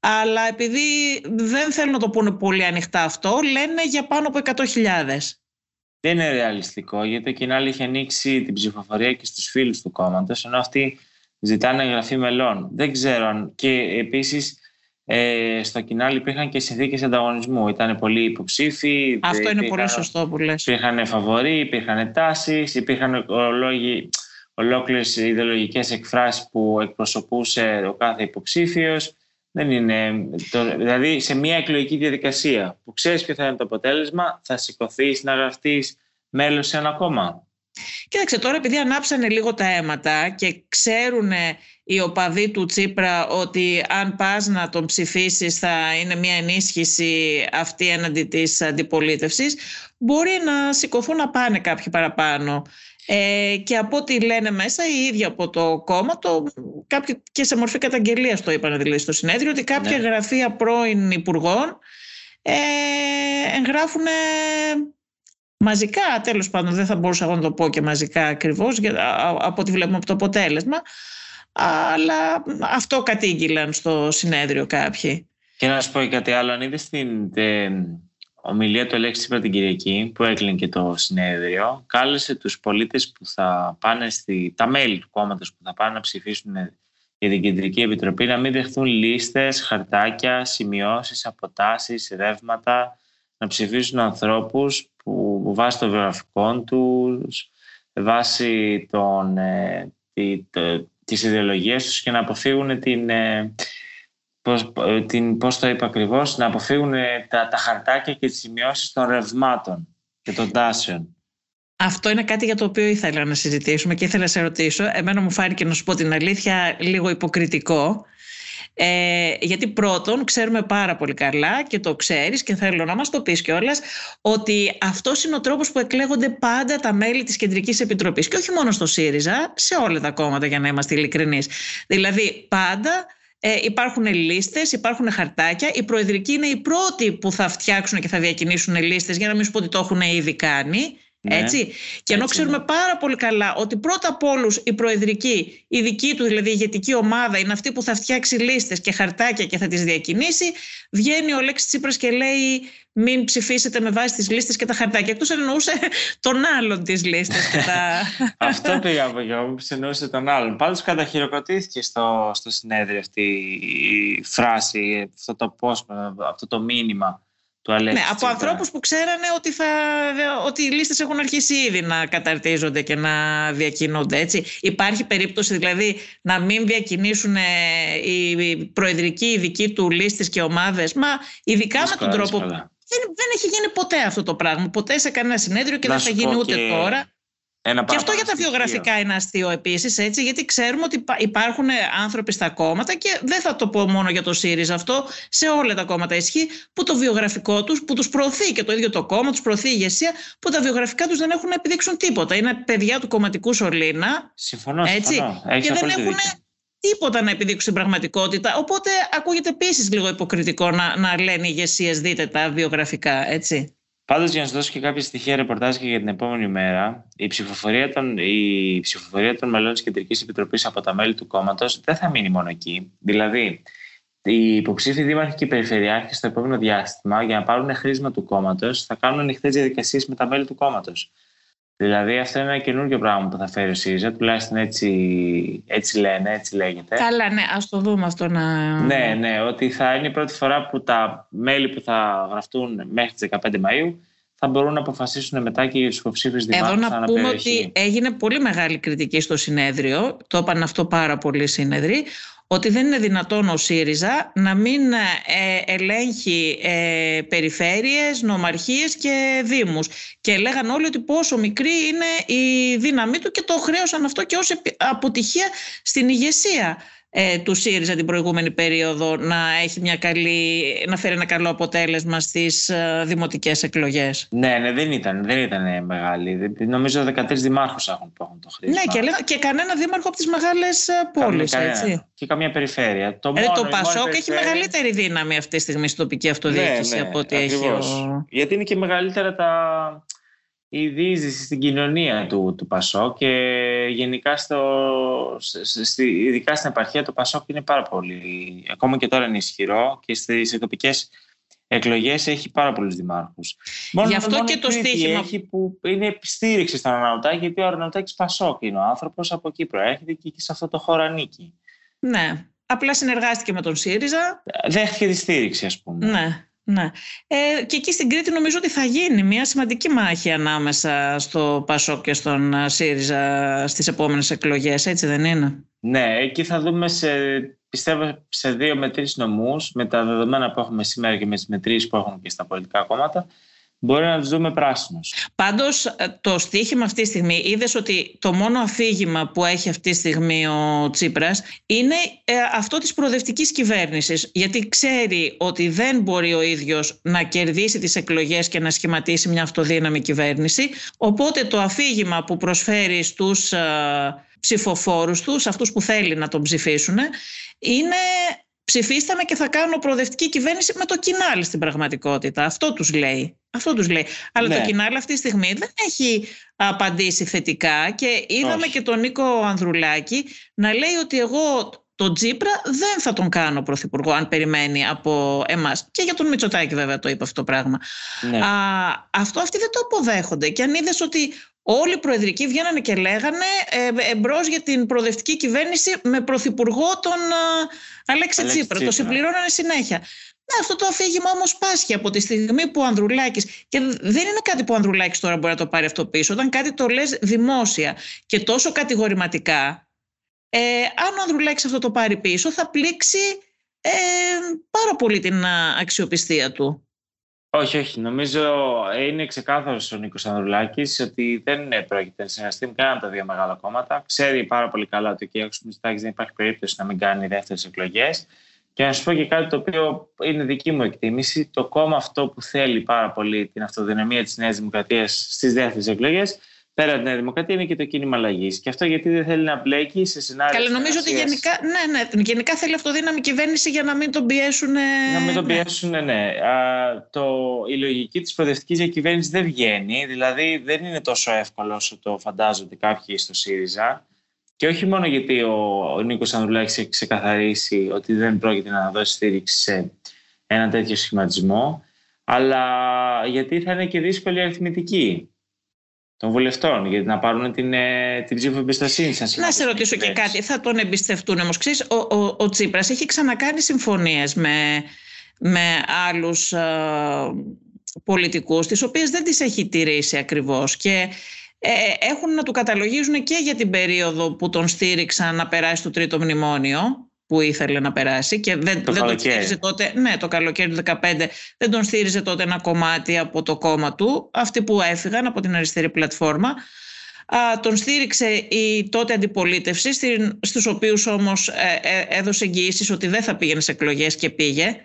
αλλά επειδή δεν θέλουν να το πούνε πολύ ανοιχτά αυτό, λένε για πάνω από εκατό χιλιάδες. Δεν είναι ρεαλιστικό, γιατί το Κινάλ είχε ανοίξει την ψηφοφορία και στους φίλους του κόμματος, ενώ αυτοί ζητάνε εγγραφή μελών. Δεν ξέρω. Και επίσης, Ε, στο Κινάλ υπήρχαν και συνθήκες ανταγωνισμού. Ήταν πολλοί υποψήφοι. Αυτό υπήρχαν, είναι πολύ σωστό που λες. Υπήρχαν φαβορί, υπήρχαν τάσεις, υπήρχαν ολόκληρες ιδεολογικές εκφράσεις που εκπροσωπούσε ο κάθε υποψήφιος. Δεν είναι, το, δηλαδή σε μια εκλογική διαδικασία που ξέρεις ποιο θα είναι το αποτέλεσμα, θα σηκωθείς να γραφτείς μέλος σε ένα κόμμα? Κοίταξε, τώρα επειδή ανάψανε λίγο τα αίματα και ξέρουν οι οπαδοί του Τσίπρα ότι αν πας να τον ψηφίσεις θα είναι μια ενίσχυση αυτή έναντι της αντιπολίτευσης, μπορεί να σηκωθούν να πάνε κάποιοι παραπάνω. Ε, και από ό,τι λένε μέσα οι ίδιοι από το κόμμα, το, κάποιοι, και σε μορφή καταγγελίας το είπαν δηλαδή στο συνέδριο, ότι κάποια ναι. γραφεία πρώην υπουργών ε, εγγράφουν μαζικά, τέλος πάντων, δεν θα μπορούσα εγώ να το πω και μαζικά ακριβώς από ό,τι βλέπουμε από το αποτέλεσμα, αλλά αυτό κατήγγυλαν στο συνέδριο κάποιοι. Και να σου πω κάτι άλλο, αν είδες την τε, ομιλία του Αλέξη Τσίπρα την Κυριακή που έκλεινε και το συνέδριο, κάλεσε τους πολίτες που θα πάνε, στη, τα μέλη του κόμματος που θα πάνε να ψηφίσουν για την Κεντρική Επιτροπή, να μην δεχθούν λίστες, χαρτάκια, σημειώσεις, αποτάσεις, ρεύματα, να ψηφίσουν ανθρώπους που βάσει των βιογραφικών τους, βάσει των, ε, τη, το, τις ιδεολογίες τους, και να αποφύγουν την, ε, πώς, την, πώς το είπα ακριβώς, να αποφύγουν τα, τα χαρτάκια και τις σημειώσεις των ρευμάτων και των τάσεων. Αυτό είναι κάτι για το οποίο ήθελα να συζητήσουμε και ήθελα να σε ρωτήσω. Εμένα μου φάνηκε, να σου πω την αλήθεια, λίγο υποκριτικό. Ε, γιατί πρώτον ξέρουμε πάρα πολύ καλά, και το ξέρεις και θέλω να μας το πεις κιόλας, ότι αυτός είναι ο τρόπος που εκλέγονται πάντα τα μέλη της Κεντρικής Επιτροπής, και όχι μόνο στο ΣΥΡΙΖΑ, σε όλα τα κόμματα, για να είμαστε ειλικρινείς. Δηλαδή πάντα ε, υπάρχουν λίστες, υπάρχουν χαρτάκια. Η Προεδρική είναι η πρώτη που θα φτιάξουν και θα διακινήσουν λίστες, για να μην σου πω ότι το έχουν ήδη κάνει. Ναι, έτσι. Και έτσι, ενώ ξέρουμε ναι. πάρα πολύ καλά ότι πρώτα απ' όλους η προεδρική, η δική του δηλαδή η ηγετική ομάδα, είναι αυτή που θα φτιάξει λίστες και χαρτάκια και θα τις διακινήσει, βγαίνει ο Αλέξης Τσίπρας και λέει μην ψηφίσετε με βάση τις λίστες και τα χαρτάκια. Εκτός εννοούσε τον άλλον τις λίστες και τα... Αυτό πήγα από εγώ, εννοούσε τον άλλον. Πάντως καταχειροκροτήθηκε στο, στο συνέδριο αυτή η φράση, αυτό το πόσμα, αυτό το μήνυμα. Ναι, από ανθρώπους που ξέρανε ότι, θα, ότι οι λίστες έχουν αρχίσει ήδη να καταρτίζονται και να διακινούνται, έτσι. Υπάρχει περίπτωση δηλαδή να μην διακινήσουν οι προεδρικοί, οι δικοί του λίστες και ομάδες? Μα ειδικά δύσκολα, με τον τρόπο δύσκολα. Δεν, δεν έχει γίνει ποτέ αυτό το πράγμα, ποτέ σε κανένα συνέδριο, και να δεν θα γίνει ούτε και... τώρα. Ένα και αυτό για τα βιογραφικά είναι αστείο επίσης, έτσι, γιατί ξέρουμε ότι υπάρχουν άνθρωποι στα κόμματα, και δεν θα το πω μόνο για το ΣΥΡΙΖΑ αυτό, σε όλα τα κόμματα ισχύει, που το βιογραφικό τους, που τους προωθεί και το ίδιο το κόμμα, τους προωθεί η ηγεσία, που τα βιογραφικά τους δεν έχουν να επιδείξουν τίποτα. Είναι παιδιά του κομματικού σωλήνα. Συμφωνώ, έτσι, συμφωνώ. Και δεν έχουν δίκιο. Τίποτα να επιδείξουν στην πραγματικότητα. Οπότε ακούγεται επίσης λίγο υποκριτικό να, να λένε οι ηγεσίες δείτε τα βιογραφικά, έτσι. Πάντως, για να σας δώσω και κάποια στοιχεία ρεπορτάζ και για την επόμενη μέρα, η ψηφοφορία των, η ψηφοφορία των μελών της Κεντρικής Επιτροπής από τα μέλη του κόμματος δεν θα μείνει μόνο εκεί. Δηλαδή, οι υποψήφοι δήμαρχοι και οι περιφερειάρχες στο επόμενο διάστημα, για να πάρουν χρήσμα του κόμματος, θα κάνουν ανοιχτές διαδικασίες με τα μέλη του κόμματος. Δηλαδή, αυτό είναι ένα καινούργιο πράγμα που θα φέρει ο ΣΥΡΙΖΑ, τουλάχιστον έτσι, έτσι λένε, έτσι λέγεται. Καλά, ναι, ας το δούμε αυτό να. Ναι, ναι, ότι θα είναι η πρώτη φορά που τα μέλη που θα γραφτούν μέχρι τις δεκαπέντε Μαΐου θα μπορούν να αποφασίσουν μετά και για τους υποψήφιους δημάρχους. Εδώ να πούμε ότι έγινε πολύ μεγάλη κριτική στο συνέδριο, το είπαν αυτό πάρα πολλοί συνέδροι, ότι δεν είναι δυνατόν ο ΣΥΡΙΖΑ να μην ε, ελέγχει ε, περιφέρειες, νομαρχίες και δήμους. Και λέγαν όλοι ότι πόσο μικρή είναι η δύναμή του, και το χρέωσαν αυτό και ως αποτυχία στην ηγεσία ε, του ΣΥΡΙΖΑ την προηγούμενη περίοδο, να, έχει μια καλή, να φέρει ένα καλό αποτέλεσμα στις ε, δημοτικές εκλογές. Ναι, ναι, δεν ήταν, δεν ήταν μεγάλη. Νομίζω δεκατρείς δημάρχους έχουν, που έχουν το χρήσμα. Ναι, και, λέγα, και κανένα δήμαρχο από τις μεγάλες πόλεις, κανένα, έτσι. Και καμία περιφέρεια. Το, μόνο, το Πασόκ περιφέρεια... έχει μεγαλύτερη δύναμη αυτή τη στιγμή στην τοπική αυτοδιοίκηση, ναι, ναι, από ό,τι ακριβώς. έχει ο... Γιατί είναι και μεγαλύτερα τα... η διείσδυση στην κοινωνία του, του Πασόκ, και γενικά στο... στη... ειδικά στην επαρχία το Πασόκ είναι πάρα πολύ, ακόμα και τώρα είναι ισχυρό, και στις τοπικές εκλογές έχει πάρα πολλούς δημάρχους. Μόνο, Γι' αυτό μόνο και το στίχημα έχει που είναι επιστήριξη στον Αρναουτάκη, γιατί ο Αρναουτάκης Πασόκ είναι ο άνθρωπος, από εκεί προέρχεται και σε αυτό το χώρο ανήκει. Ναι, απλά συνεργάστηκε με τον ΣΥΡΙΖΑ. Δέχτηκε τη στήριξη, ας πούμε. Ναι. Ναι. Ε, και εκεί στην Κρήτη νομίζω ότι θα γίνει μια σημαντική μάχη ανάμεσα στο Πασόκ και στον ΣΥΡΙΖΑ στις επόμενες εκλογές, έτσι δεν είναι? Ναι, εκεί θα δούμε σε, πιστεύω σε δύο με τρεις νομούς, με τα δεδομένα που έχουμε σήμερα και με τις μετρήσεις που έχουν και στα πολιτικά κόμματα. Μπορεί να τους δούμε πράσινους. Πάντως, το στοίχημα αυτή τη στιγμή, είδες ότι το μόνο αφήγημα που έχει αυτή τη στιγμή ο Τσίπρας είναι αυτό της προοδευτικής κυβέρνησης. Γιατί ξέρει ότι δεν μπορεί ο ίδιος να κερδίσει τις εκλογές και να σχηματίσει μια αυτοδύναμη κυβέρνηση. Οπότε το αφήγημα που προσφέρει στους ψηφοφόρους του, σε αυτούς που θέλει να τον ψηφίσουν, είναι... Ψηφίστε με και θα κάνω προοδευτική κυβέρνηση με το Κινάλ στην πραγματικότητα. Αυτό τους λέει. Αυτό τους λέει. Αλλά ναι. Το Κινάλ αυτή τη στιγμή δεν έχει απαντήσει θετικά και είδαμε Όχι. και τον Νίκο Ανδρουλάκη να λέει ότι εγώ τον Τσίπρα δεν θα τον κάνω πρωθυπουργό αν περιμένει από εμάς. Και για τον Μητσοτάκη βέβαια το είπε αυτό το πράγμα. Ναι. Α, αυτό αυτοί δεν το αποδέχονται. Και αν είδες ότι... Όλοι οι προεδρικοί βγαίνανε και λέγανε εμπρός για την προοδευτική κυβέρνηση με πρωθυπουργό τον Αλέξη Τσίπρα. Το συμπληρώνανε συνέχεια. Ναι, αυτό το αφήγημα όμως πάσχει από τη στιγμή που ο Ανδρουλάκης. Και δεν είναι κάτι που ο Ανδρουλάκης τώρα μπορεί να το πάρει αυτό πίσω. Όταν κάτι το λες δημόσια και τόσο κατηγορηματικά, ε, αν ο Ανδρουλάκης αυτό το πάρει πίσω, θα πλήξει ε, πάρα πολύ την αξιοπιστία του. Όχι, όχι. Νομίζω είναι ξεκάθαρος ο Νίκος Ανδρουλάκης ότι δεν πρόκειται να συνεργαστεί με κανένα από τα δύο μεγάλα κόμματα. Ξέρει πάρα πολύ καλά ότι ο Κυριάκος Μητσοτάκης δεν υπάρχει περίπτωση να μην κάνει δεύτερες εκλογές. Και να σου πω και κάτι το οποίο είναι δική μου εκτίμηση. Το κόμμα αυτό που θέλει πάρα πολύ την αυτοδυναμία της Νέας Δημοκρατίας στις δεύτερες εκλογές, πέρα από την Νέα Δημοκρατία, είναι και το κίνημα αλλαγής. Και αυτό γιατί δεν θέλει να μπλέκει σε σενάρια. Καλά, νομίζω ότι γενικά, ναι, ναι, γενικά θέλει αυτοδύναμη κυβέρνηση για να μην τον πιέσουν. Να μην τον πιέσουν, ναι. ναι. Α, το, η λογική της προοδευτικής διακυβέρνησης δεν βγαίνει. Δηλαδή δεν είναι τόσο εύκολο όσο το φαντάζονται κάποιοι στο ΣΥΡΙΖΑ. Και όχι μόνο γιατί ο, ο Νίκος Ανδρουλάκης έχει ξεκαθαρίσει ότι δεν πρόκειται να δώσει στήριξη σε ένα τέτοιο σχηματισμό, αλλά γιατί θα είναι και δύσκολη αριθμητική των βουλευτών, γιατί να πάρουν την, την ψήφο εμπιστοσύνη. Να σε ρωτήσω και κάτι. Θα τον εμπιστευτούν όμως. Ξέρεις, ο, ο, ο Τσίπρας έχει ξανακάνει συμφωνίες με, με άλλους ε, πολιτικούς, τις οποίες δεν τις έχει τηρήσει ακριβώς. Και ε, έχουν να του καταλογίζουν και για την περίοδο που τον στήριξαν να περάσει το τρίτο μνημόνιο, που ήθελε να περάσει και δεν, το, δεν τον στήριζε τότε, ναι, το καλοκαίρι του δύο χιλιάδες δεκαπέντε δεν τον στήριζε τότε ένα κομμάτι από το κόμμα του, αυτοί που έφυγαν από την αριστερή πλατφόρμα. Α, τον στήριξε η τότε αντιπολίτευση, στην, στους οποίους όμως ε, ε, έδωσε εγγυήσεις ότι δεν θα πήγαινε σε εκλογές και πήγε.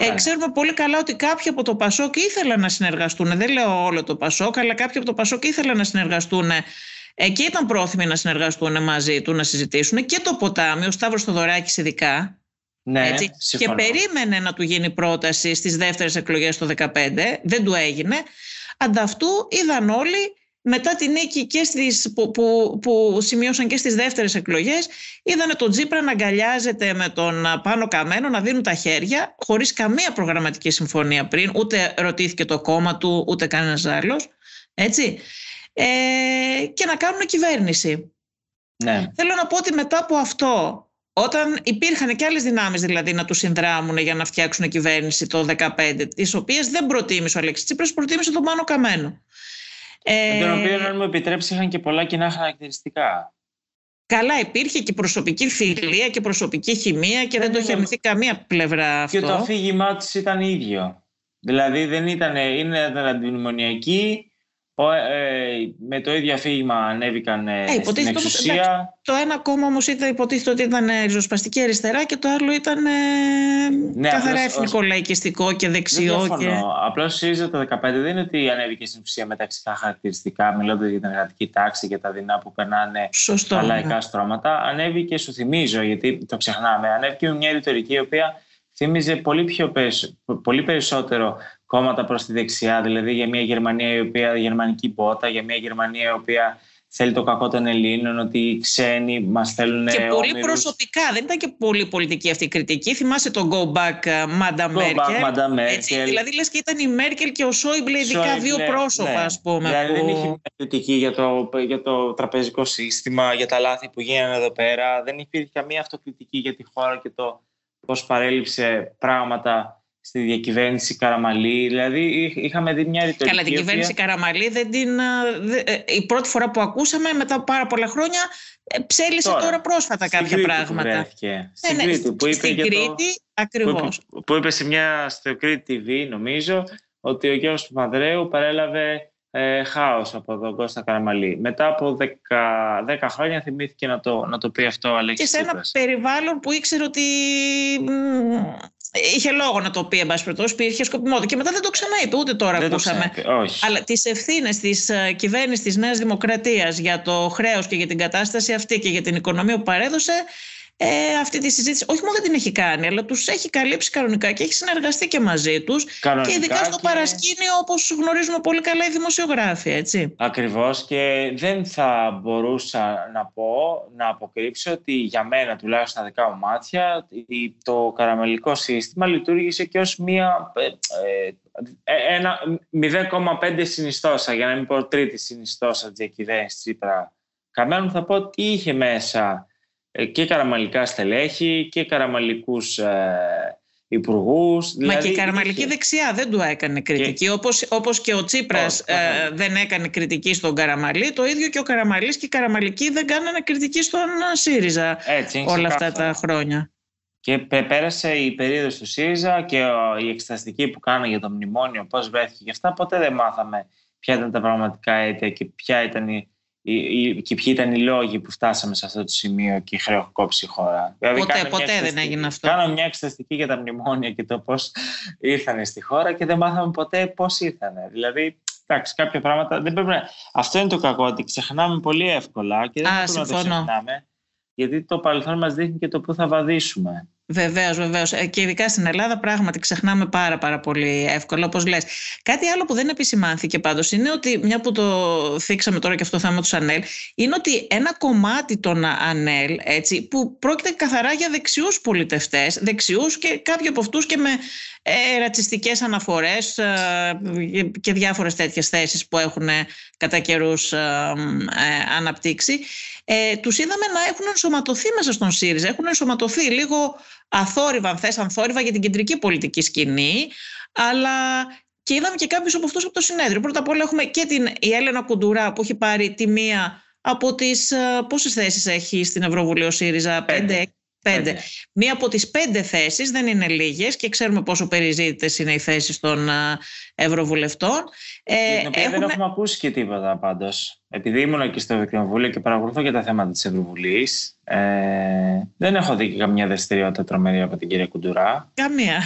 Ε, ξέρουμε πολύ καλά ότι κάποιοι από το Πασόκ ήθελαν να συνεργαστούν, δεν λέω όλο το Πασόκ, αλλά κάποιοι από το Πασόκ ήθελαν να συνεργαστούν. Εκεί ήταν πρόθυμοι να συνεργαστούν μαζί του, να συζητήσουν και το ποτάμι, ο Σταύρος Στοδωράκης ειδικά. Ναι, έτσι, και περίμενε να του γίνει πρόταση στις δεύτερες εκλογές το δύο χιλιάδες δεκαπέντε, δεν του έγινε. Ανταυτού είδαν όλοι, μετά την νίκη και στις, που, που, που σημείωσαν και στις δεύτερες εκλογές, είδανε τον Τσίπρα να αγκαλιάζεται με τον Πάνο Καμένο, να δίνουν τα χέρια, χωρίς καμία προγραμματική συμφωνία πριν, ούτε ρωτήθηκε το κόμμα του, ούτε κανένας άλλος, έτσι. Ε, και να κάνουν κυβέρνηση. Ναι. Θέλω να πω ότι μετά από αυτό, όταν υπήρχαν και άλλες δυνάμεις δηλαδή να τους συνδράμουν για να φτιάξουν κυβέρνηση το δύο χιλιάδες δεκαπέντε, τις οποίες δεν προτίμησε ο Αλέξης Τσίπρας, προτίμησε τον Πάνο Καμένο. Ε, με τον οποίο, αν μου επιτρέψει, είχαν και πολλά κοινά χαρακτηριστικά. Καλά, υπήρχε και προσωπική φιλία και προσωπική χημεία και δεν το είχε αμυθεί καμία πλευρά αυτό. Και το αφήγημά τους ήταν ίδιο. Δηλαδή δεν ήταν, ήταν αντιμνημονιακοί. Ο, ε, με το ίδιο αφήγημα ανέβηκαν ε, στην εξουσία. Όμως, εντάξει, το ένα κόμμα όμως ήταν, υποτίθεται ότι ήταν ριζοσπαστική αριστερά και το άλλο ήταν ε, ναι, καθαρά εθνικό λαϊκιστικό και δεξιό. Δεν διαφωνώ. Και... Απλώς ΣΥΡΙΖΑ το δύο χιλιάδες δεκαπέντε δεν είναι ότι ανέβηκε στην εξουσία με ταξικά χαρακτηριστικά, μιλώντας για την εργατική τάξη και τα δεινά που περνάνε Σωστό, τα λαϊκά ναι. στρώματα. Ανέβηκε, σου θυμίζω, γιατί το ξεχνάμε, ανέβηκε με μια ρητορική η οποία θύμιζε πολύ, πιο, πολύ περισσότερο κόμματα προς τη δεξιά, δηλαδή για μια Γερμανία η οποία γερμανική μπότα, για μια Γερμανία η οποία θέλει το κακό των Ελλήνων, ότι οι ξένοι μας θέλουν και πολύ όμοιρους. Προσωπικά, δεν ήταν και πολύ πολιτική αυτή η κριτική. Θυμάσαι το Go Back Madam Merkel. Δηλαδή λες και ήταν η Μέρκελ και ο Σόιμπλε, ειδικά δύο πρόσωπα, ναι. ας πούμε. Δηλαδή που... δεν είχε μια κριτική για το, για το τραπεζικό σύστημα, για τα λάθη που γίνανε εδώ πέρα. Δεν υπήρχε καμία αυτοκριτική για τη χώρα και το πώς παρέλειψε πράγματα στη διακυβέρνηση Καραμαλή. Δηλαδή είχαμε δει μια ρητορική. Καλά, την κυβέρνηση οποία... Καραμαλή δεν την... Δε, η πρώτη φορά που ακούσαμε μετά πάρα πολλά χρόνια ψέλισε τώρα, τώρα πρόσφατα κάποια Κρήτη πράγματα. Στην ναι, Κρήτη, που είπε, Κρήτη το... ακριβώς. Που, που είπε σε μια στο Κρήτη τι βι, νομίζω, ότι ο Γιώργος Παπανδρέου παρέλαβε ε, χάος από τον Κώστα Καραμαλή. Μετά από δέκα χρόνια θυμήθηκε να το, να το πει αυτό ο Αλέξης Τσίπρας. Και σε ένα περιβάλλον που ήξερε ότι... Mm. Είχε λόγο να το πει, εν πάση περιπτώσει, υπήρχε σκοπιμότητα. Και μετά δεν το ξαναείπε, ούτε τώρα δεν ακούσαμε. Όχι. Αλλά τις ευθύνες της κυβέρνησης της Νέας Δημοκρατίας για το χρέος και για την κατάσταση αυτή και για την οικονομία που παρέδωσε, ε, αυτή τη συζήτηση όχι μόνο δεν την έχει κάνει, αλλά τους έχει καλύψει κανονικά και έχει συνεργαστεί και μαζί τους. Κανονικά και ειδικά στο και... παρασκήνιο, όπως γνωρίζουμε πολύ καλά οι δημοσιογράφοι. Έτσι. Ακριβώς. Και δεν θα μπορούσα να πω, να αποκρύψω ότι για μένα, τουλάχιστον στα δικά μου μάτια, το καραμελικό σύστημα λειτουργήσε και ως μία, ε, ένα μηδέν κόμμα πέντε συνιστόσα, για να μην πω τρίτη συνιστόσα της διακυβέρνησης Τσίπρα Καμένου. Θα πω ότι είχε μέσα και καραμαλικά στελέχη και καραμαλικούς ε, υπουργούς. Μα δηλαδή, και η καραμαλική και... δεξιά δεν του έκανε κριτική. Και... Όπως, όπως και ο Τσίπρας oh, ε, oh. δεν έκανε κριτική στον Καραμαλή, το ίδιο και ο Καραμαλής και η καραμαλική δεν κάνανε κριτική στον ΣΥΡΙΖΑ. Έτσι, όλα αυτά κάθε. Τα χρόνια. Και πέρασε η περίοδος του ΣΥΡΙΖΑ και η εξεταστική που κάνανε για το μνημόνιο, πώς βρέθηκε και αυτά. Ποτέ δεν μάθαμε ποια ήταν τα πραγματικά αίτια και ποια ήταν η... και ποιοι ήταν οι λόγοι που φτάσαμε σε αυτό το σημείο και χρεοκόψει η χώρα. Δηλαδή, ποτέ ποτέ δεν έγινε αυτό. Κάνω μια εξεταστική για τα μνημόνια και το πώς ήρθανε στη χώρα και δεν μάθαμε ποτέ πώς ήρθανε. Δηλαδή, εντάξει, κάποια πράγματα δεν πρέπει να... Αυτό είναι το κακό, ότι ξεχνάμε πολύ εύκολα και δεν Α, πρέπει συμφωνώ. να το ξεχνάμε, γιατί το παρελθόν μας δείχνει και το πού θα βαδίσουμε. Βεβαίως, βεβαίως. Και ειδικά στην Ελλάδα πράγματι ξεχνάμε πάρα πάρα πολύ εύκολα, όπως λες. Κάτι άλλο που δεν επισημάνθηκε πάντως είναι ότι, μια που το θίξαμε τώρα και αυτό το θέμα του ΑΝΕΛ, είναι ότι ένα κομμάτι των ΑΝΕΛ, έτσι, που πρόκειται καθαρά για δεξιούς πολιτευτές, δεξιούς και κάποιοι από αυτούς και με ε, ρατσιστικές αναφορές ε, και διάφορες τέτοιες θέσεις που έχουν κατά καιρούς ε, ε, αναπτύξει, ε, τους είδαμε να έχουν ενσωματωθεί μέσα στον ΣΥΡΙΖΑ, έχουν ενσωματωθεί λίγο αθόρυβα, αν θες, ανθόρυβα για την κεντρική πολιτική σκηνή, αλλά και είδαμε και κάποιους από αυτούς από το συνέδριο. Πρώτα απ' όλα έχουμε και την η Έλενα Κουντουρά, που έχει πάρει τη μία από τις πόσες θέσεις έχει στην Ευρωβουλή ο ΣΥΡΙΖΑ, πέντε. Πέντε. Μία από τις πέντε θέσεις, δεν είναι λίγες, και ξέρουμε πόσο περιζήτητες είναι οι θέσεις των ευρωβουλευτών. Ε, οποία έχουν... Δεν έχουμε ακούσει και τίποτα πάντως. Επειδή ήμουν και στο Ευρωκοινοβούλιο και παρακολουθώ και τα θέματα της Ευρωβουλής, ε, δεν έχω δει και καμιά δραστηριότητα τρομερή από την κυρία Κουντουρά. Καμία.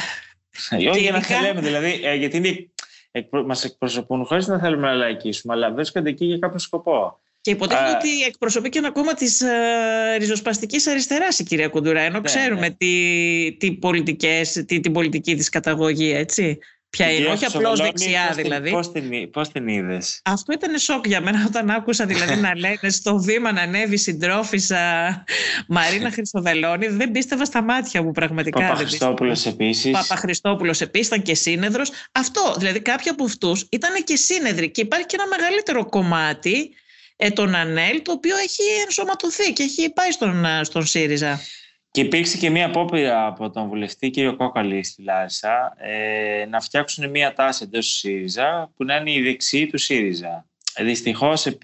Όχι για να χαλέμε, δηλαδή, ε, γιατί είναι, εκπρο... μας εκπροσωπούν χωρίς να θέλουμε να λαϊκίσουμε, αλλά βρίσκονται εκεί για κάποιο σκοπό. Και υποτίθεται uh, ότι εκπροσωπεί και ένα κόμμα της uh, ριζοσπαστικής αριστεράς η κυρία Κουντουρά, ενώ ναι, ξέρουμε ναι. Τι, τι πολιτικές, τι, την πολιτική της καταγωγή, έτσι. Ποια είναι, όχι απλώς δεξιά πώς δηλαδή. Πώς την, πώς την είδες? Αυτό ήταν σοκ για μένα όταν άκουσα δηλαδή να λένε στο βήμα να ανέβει η συντρόφισσα Μαρίνα Χρυσοβελόνη. Δεν πίστευα στα μάτια μου πραγματικά. Παπαχριστόπουλος επίσης. Παπαχριστόπουλος επίσης ήταν και σύνεδρος. Αυτό δηλαδή κάποιοι από αυτούς ήταν και σύνεδροι και υπάρχει και ένα μεγαλύτερο κομμάτι τον ΑΝΕΛ, το οποίο έχει ενσωματωθεί και έχει πάει στον, στον ΣΥΡΙΖΑ. Και υπήρξε και μία απόπειρα από τον βουλευτή κύριο Κόκαλη στη Λάρισα ε, να φτιάξουν μία τάση εντός του ΣΥΡΙΖΑ που να είναι η δεξιή του ΣΥΡΙΖΑ. Δυστυχώς ε,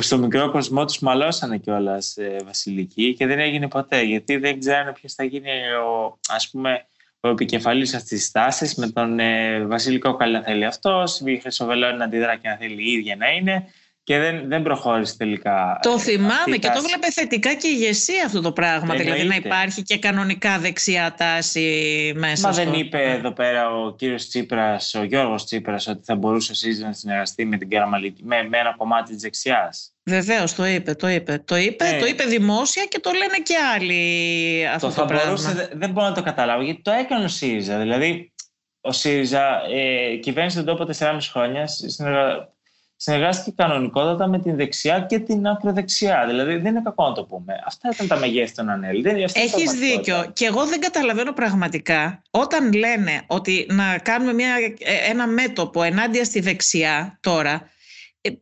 στο μικρό κοσμό τους μαλώσανε κιόλας ε, Βασιλική και δεν έγινε ποτέ, γιατί δεν ξέρανε ποιος θα γίνει ο, ας πούμε, ο επικεφαλής αυτής της τάσης, με τον ε, Βασιλικό Κόκαλη να θέλει αυτός, η Χρυσοβελόνη να αντιδρά και να θέλει η ίδια να είναι. Και δεν, δεν προχώρησε τελικά. Το θυμάμαι και τάση. Το βλέπε θετικά και η ηγεσία αυτό το πράγμα. Εννοείται. Δηλαδή να υπάρχει και κανονικά δεξιά τάση μέσα. Μα στο... δεν είπε yeah. εδώ πέρα ο κύριος Τσίπρας, ο Γιώργος Τσίπρας, ότι θα μπορούσε ο ΣΥΡΙΖΑ να συνεργαστεί με, την Καραμαλική, με, με ένα κομμάτι της δεξιάς. Βεβαίως, το είπε, το είπε. Το είπε, ναι. το είπε δημόσια και το λένε και άλλοι αυτό το, το θα πράγμα. Μπορούσε, δεν μπορώ να το καταλάβω, γιατί το έκανε ο ΣΥΡΙΖΑ. Δηλαδή, ο ΣΥΡΙΖΑ ε, κυβέρνησε τον τόπο τεσσεράμισι χρόνια. Συνεργα... Συνεργάστηκε κανονικότατα με την δεξιά και την ακροδεξιά. Δηλαδή δεν είναι κακό να το πούμε. Αυτά ήταν τα μεγέθη των ΑΝΕΛ. Έχεις δίκιο. Και εγώ δεν καταλαβαίνω πραγματικά όταν λένε ότι να κάνουμε μια, ένα μέτωπο ενάντια στη δεξιά τώρα.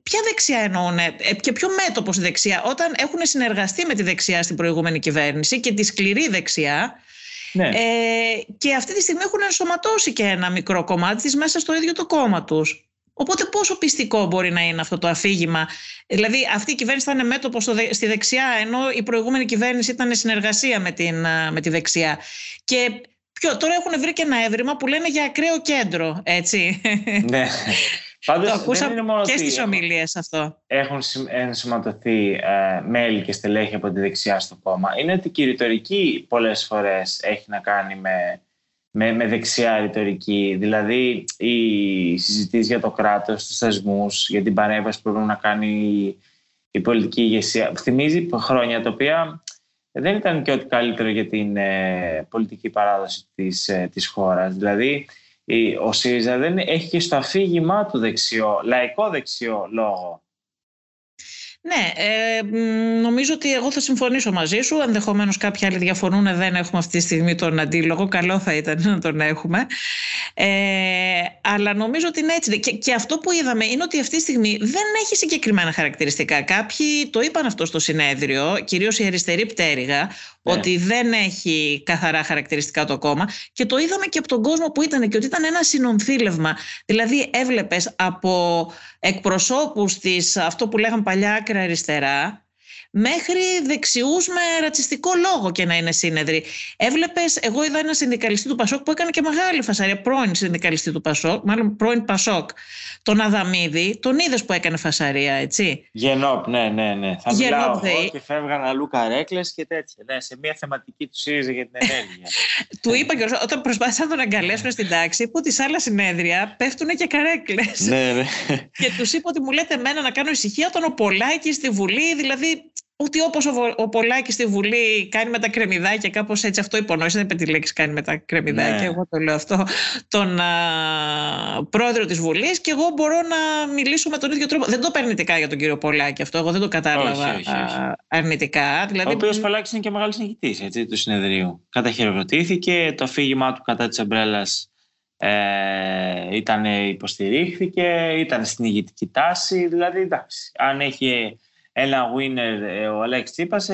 Ποια δεξιά εννοούν και ποιο μέτωπο στη δεξιά? Όταν έχουν συνεργαστεί με τη δεξιά στην προηγούμενη κυβέρνηση και τη σκληρή δεξιά. Ναι. Ε, και αυτή τη στιγμή έχουν ενσωματώσει και ένα μικρό κομμάτι της μέσα στο ίδιο το κόμμα τους. Οπότε πόσο πιστικό μπορεί να είναι αυτό το αφήγημα? Δηλαδή αυτή η κυβέρνηση θα είναι μέτωπο στη δεξιά, ενώ η προηγούμενη κυβέρνηση ήταν συνεργασία με, την, με τη δεξιά. Και ποιο, τώρα έχουν βρει και ένα έβριμα που λένε για ακραίο κέντρο, έτσι. Ναι. Πάντως, το ακούσα δεν είναι μόνο και στις ομιλίες αυτό. Έχουν ενσωματωθεί ε, μέλη και στελέχη από τη δεξιά στο κόμμα. Είναι ότι και η ρητορική πολλές φορές έχει να κάνει με, με, με δεξιά ρητορική. Δηλαδή οι συζητήσεις για το κράτος, τους θεσμούς, για την παρέμβαση που πρέπει να κάνει η, η πολιτική ηγεσία. Θυμίζει χρόνια τα οποία δεν ήταν και ό,τι καλύτερο για την ε, πολιτική παράδοση της, ε, της χώρας. Δηλαδή ο ΣΥΡΙΖΑ δεν έχει και στο αφήγημά του δεξιό, λαϊκό δεξιό λόγο. Ναι, ε, νομίζω ότι εγώ θα συμφωνήσω μαζί σου. Ενδεχομένως κάποιοι άλλοι διαφωνούν, δεν έχουμε αυτή τη στιγμή τον αντίλογο. Καλό θα ήταν να τον έχουμε. Ε, αλλά νομίζω ότι είναι έτσι. Και, και αυτό που είδαμε είναι ότι αυτή τη στιγμή δεν έχει συγκεκριμένα χαρακτηριστικά. Κάποιοι το είπαν αυτό στο συνέδριο, κυρίως η αριστερή πτέρυγα, ναι, ότι δεν έχει καθαρά χαρακτηριστικά το κόμμα. Και το είδαμε και από τον κόσμο που ήταν και ότι ήταν ένα συνονθήλευμα. Δηλαδή έβλεπες από εκπροσώπους της, αυτό που λέγαν παλιά, αριστερά, μέχρι δεξιούς με ρατσιστικό λόγο και να είναι σύνεδροι. Έβλεπες, εγώ είδα ένα συνδικαλιστή του Πασόκ που έκανε και μεγάλη φασαρία, πρώην συνδικαλιστή του Πασόκ, μάλλον πρώην Πασόκ, τον Αδαμίδη, τον είδες που έκανε φασαρία, έτσι. Γενόπ, ναι, ναι, ναι. Θα μιλάω εγώ και φεύγαν αλλού καρέκλες και τέτοια. Ναι, σε μια θεματική του ΣΥΡΙΖΑ για την ενέργεια. Του είπα και όταν προσπάθησαν να τον αγκαλέσουν στην τάξη, που τις άλλα συνέδρια πέφτουν και καρέκλες. Ναι, ναι. Και τους είπα ότι μου λέτε εμένα να κάνω ησυχία όταν ο Πολάκης στη Βουλή, δηλαδή. Ότι όπως ο Πολάκης στη Βουλή κάνει με τα κρεμμυδάκια, κάπως έτσι αυτό υπονόησε, δεν είπε τη λέξη κάνει με τα κρεμμυδάκια, ναι, εγώ το λέω αυτό, τον α, πρόεδρο της Βουλής, και εγώ μπορώ να μιλήσω με τον ίδιο τρόπο. Δεν το παίρνει αρνητικά για τον κύριο Πολάκη αυτό, εγώ δεν το κατάλαβα όχι, όχι, όχι. Α, αρνητικά. Δηλαδή, ο οποίος Πολάκης είναι και μεγάλος νικητής, έτσι, του συνεδρίου. Καταχειροκροτήθηκε, το αφήγημά του κατά της αμπρέλας ε, ήταν, υποστηρίχθηκε, ήταν στην ηγητική τάση, δηλαδή εντάξει, αν έχει... Ένα winner ο Αλέξης Τσίπρας,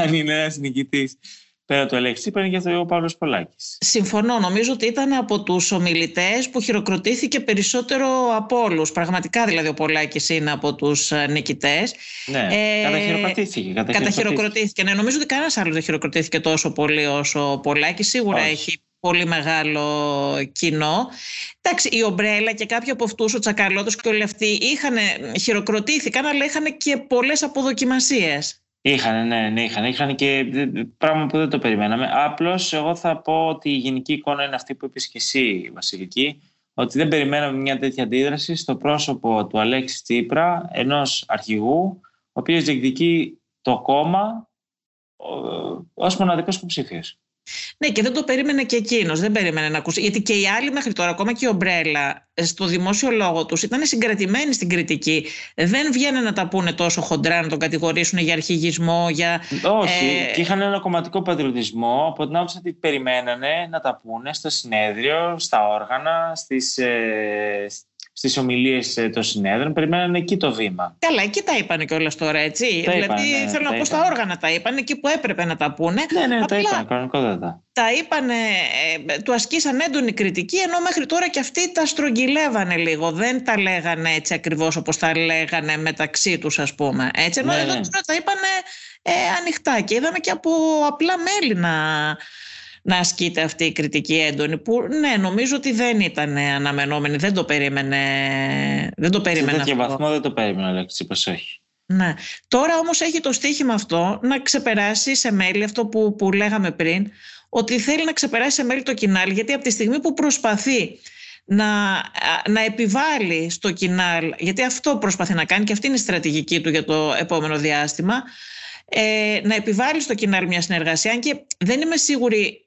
αν είναι ένας νικητής πέρα του Αλέξη Τσίπρα, είναι και ο Παύλος Πολάκης. Συμφωνώ, νομίζω ότι ήταν από τους ομιλητές που χειροκροτήθηκε περισσότερο από όλους. Πραγματικά δηλαδή ο Πολάκης είναι από τους νικητές. Ναι, ε, καταχειροκροτήθηκε. Καταχειροκροτήθηκε. Ναι, νομίζω ότι κανένας άλλος δεν χειροκροτήθηκε τόσο πολύ όσο ο Πολάκης. Σίγουρα όχι, έχει πολύ μεγάλο κοινό. Εντάξει, η ομπρέλα και κάποιοι από αυτούς, ο Τσακαλώτος και όλοι αυτοί, είχαν, χειροκροτήθηκαν, αλλά είχαν και πολλές αποδοκιμασίες. Είχαν, ναι, ναι, είχαν. Είχαν και πράγμα που δεν το περιμέναμε. Απλώς εγώ θα πω ότι η γενική εικόνα είναι αυτή που είπες και εσύ, Βασιλική, ότι δεν περιμέναμε μια τέτοια αντίδραση στο πρόσωπο του Αλέξη Τσίπρα, ενός αρχηγού, ο οποίος διεκδικεί το κόμμα ως μοναδικός υποψήφιος. Ναι, και δεν το περίμενε και εκείνος, δεν περίμενε να ακούσει. Γιατί και οι άλλοι μέχρι τώρα, ακόμα και η ομπρέλα, στο δημόσιο λόγο τους ήταν συγκρατημένοι στην κριτική. Δεν βγαίνουν να τα πούνε τόσο χοντρά, να τον κατηγορήσουν για αρχηγισμό, για. Όχι, ε... και είχαν ένα κομματικό πατριωτισμό από την άποψη ότι περιμένανε να τα πούνε στο συνέδριο, στα όργανα, στις. Ε... Στις ομιλίες των συνέδρων, περιμένανε εκεί το βήμα. Καλά, εκεί τα είπαν κιόλας τώρα, έτσι. Τα δηλαδή, είπαν, ναι, θέλω να πω στα όργανα τα είπαν, εκεί που έπρεπε να τα πούνε. Ναι, ναι, απλά, τα είπαν, κανονικότατα. Τα είπαν, ε, του ασκήσαν έντονη κριτική, ενώ μέχρι τώρα κι αυτοί τα στρογγυλεύανε λίγο. Δεν τα λέγανε έτσι ακριβώς όπως τα λέγανε μεταξύ τους, ας πούμε. Έτσι, ενώ ναι, εδώ ναι, τα είπανε ε, ανοιχτά. Και είδαμε και από απλά μέλη να. να ασκείται αυτή η κριτική έντονη που, ναι, νομίζω ότι δεν ήταν αναμενόμενη, δεν το περίμενε, δεν το περίμενε σε τέτοιο βαθμό, δεν το περίμενε, Αλέξη, πως έχει. Ναι. Τώρα όμως έχει το στίχημα αυτό να ξεπεράσει σε μέλη αυτό που, που λέγαμε πριν, ότι θέλει να ξεπεράσει σε μέλη το Κινάλ, γιατί από τη στιγμή που προσπαθεί να, να επιβάλλει στο Κινάλ, γιατί αυτό προσπαθεί να κάνει και αυτή είναι η στρατηγική του για το επόμενο διάστημα, ε, να επιβάλλει στο Κινάλ μια συνεργασία, αν και δεν είμαι σίγουρη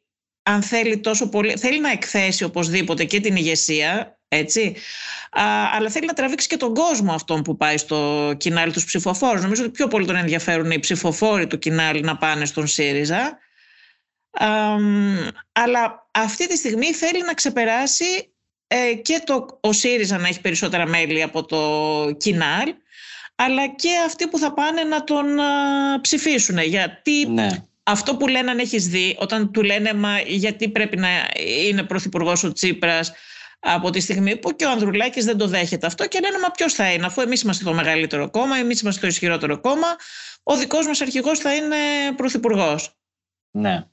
αν θέλει τόσο πολύ, θέλει να εκθέσει οπωσδήποτε και την ηγεσία, έτσι, α, αλλά θέλει να τραβήξει και τον κόσμο αυτόν που πάει στο Κινάλ, τους ψηφοφόρους. Νομίζω ότι πιο πολύ τον ενδιαφέρουν οι ψηφοφόροι του Κινάλ να πάνε στον ΣΥΡΙΖΑ. Α, αλλά αυτή τη στιγμή θέλει να ξεπεράσει ε, και το, ο ΣΥΡΙΖΑ να έχει περισσότερα μέλη από το Κινάλ, αλλά και αυτοί που θα πάνε να τον α, ψηφίσουν. Γιατί... Ναι. Αυτό που λένε, αν έχεις δει, όταν του λένε μα γιατί πρέπει να είναι πρωθυπουργός ο Τσίπρας από τη στιγμή που και ο Ανδρουλάκης δεν το δέχεται αυτό, και λένε μα ποιος θα είναι, αφού εμείς είμαστε το μεγαλύτερο κόμμα, εμείς είμαστε το ισχυρότερο κόμμα, ο δικός μας αρχηγός θα είναι πρωθυπουργός. Ναι.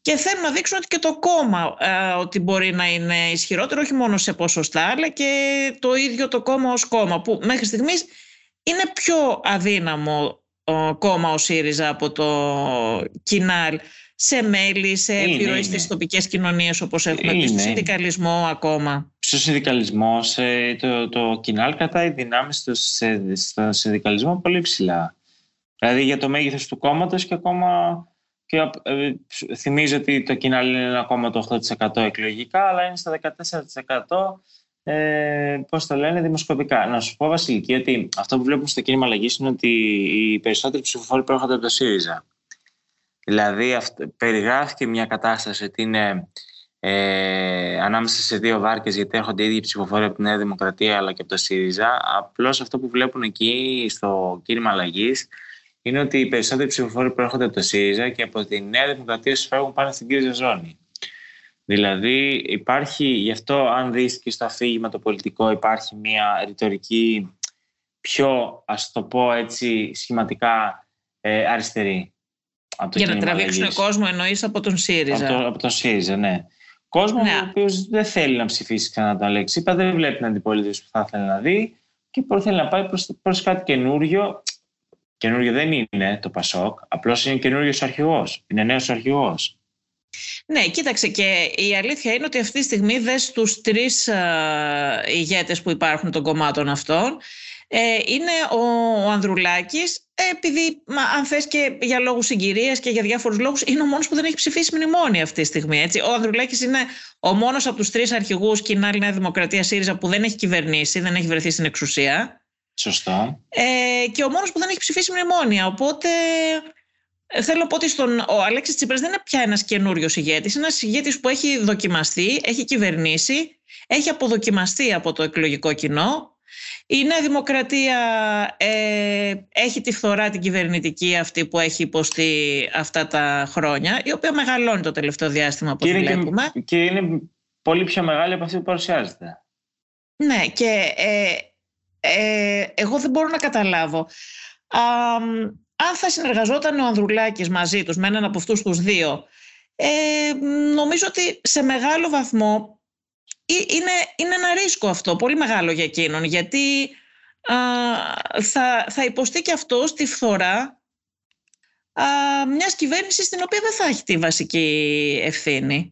Και θέλουν να δείξουν ότι και το κόμμα α, ότι μπορεί να είναι ισχυρότερο, όχι μόνο σε ποσοστά, αλλά και το ίδιο το κόμμα ως κόμμα, που μέχρι στιγμής είναι πιο αδύναμο ο κόμμα ο ΣΥΡΙΖΑ από το Κινάλ σε μέλη, σε επιρροή στις τοπικές κοινωνίες, όπως έχουμε πει, στο συνδικαλισμό ακόμα. Στο συνδικαλισμό, σε, το, το Κινάλ κρατάει δυνάμεις στο, στο συνδικαλισμό πολύ ψηλά. Δηλαδή για το μέγεθος του κόμματος και ακόμα... Και, ε, θυμίζω ότι το Κινάλ είναι ένα κόμμα το οκτώ τοις εκατό εκλογικά, αλλά είναι στο δεκατέσσερα τοις εκατό ε, πώς το λένε, δημοσκοπικά. Να σου πω, Βασιλική, ότι αυτό που βλέπουμε στο κίνημα αλλαγής είναι ότι οι περισσότεροι ψηφοφόροι προέρχονται από το ΣΥΡΙΖΑ. Δηλαδή αυτό, περιγράφηκε μια κατάσταση ότι είναι ε, ανάμεσα σε δύο βάρκες, γιατί έρχονται οι ίδιοι ψηφοφόροι από τη Νέα Δημοκρατία αλλά και από το ΣΥΡΙΖΑ. Απλώς αυτό που βλέπουν εκεί στο κίνημα αλλαγής είναι ότι οι περισσότεροι ψηφοφόροι προέρχονται από το ΣΥΡΙΖΑ και από τη Νέα Δημοκρατία σφαίρουν πάνω στην κρίζα ζώνη. Δηλαδή υπάρχει, γι' αυτό αν δεις και στο αφήγημα το πολιτικό, υπάρχει μια ρητορική πιο, ας το πω έτσι σχηματικά, ε, αριστερή. Για να τραβήξουν κόσμο, εννοείς από τον ΣΥΡΙΖΑ. Από, το, από τον ΣΥΡΙΖΑ, ναι. Κόσμο ναι. Ο οποίος δεν θέλει να ψηφίσει ξανά τον Αλέξη Τσίπρα, δεν βλέπει την αντιπολίτευση που θα θέλει να δει και θέλει να πάει προς, προς κάτι καινούριο. Καινούριο δεν είναι το Πασόκ, απλώς είναι καινούριος αρχηγός, είναι νέος αρχηγός. Ναι, κοίταξε, και η αλήθεια είναι ότι αυτή τη στιγμή δες τους τρεις α, ηγέτες που υπάρχουν των κομμάτων αυτών. Ε, είναι ο, ο Ανδρουλάκης, επειδή μα, αν θες και για λόγους συγκυρίας και για διάφορους λόγους, είναι ο μόνος που δεν έχει ψηφίσει μνημόνια αυτή τη στιγμή. Έτσι. Ο Ανδρουλάκης είναι ο μόνος από τους τρεις αρχηγούς Κινάλ, Νέα Δημοκρατία, ΣΥΡΙΖΑ που δεν έχει κυβερνήσει, δεν έχει βρεθεί στην εξουσία. Σωστά. Ε, και ο μόνος που δεν έχει ψηφίσει μνημόνια. Οπότε θέλω να πω ότι στον, ο Αλέξης Τσίπρας δεν είναι πια ένας καινούριος ηγέτης. Είναι ένας ηγέτης που έχει δοκιμαστεί, έχει κυβερνήσει, έχει αποδοκιμαστεί από το εκλογικό κοινό. Η Νέα Δημοκρατία ε, έχει τη φθορά την κυβερνητική αυτή που έχει υποστεί αυτά τα χρόνια, η οποία μεγαλώνει το τελευταίο διάστημα από ό,τι βλέπουμε. Και, και είναι πολύ πιο μεγάλη από αυτή που παρουσιάζεται. Ναι, και... Ε, Ε, εγώ δεν μπορώ να καταλάβω Α, αν θα συνεργαζόταν ο Ανδρουλάκης μαζί τους με έναν από αυτούς τους δύο, ε, νομίζω ότι σε μεγάλο βαθμό είναι, είναι ένα ρίσκο αυτό πολύ μεγάλο για εκείνον, γιατί α, θα, θα υποστεί και αυτός τη φθορά α, μιας κυβέρνησης στην οποία δεν θα έχει τη βασική ευθύνη.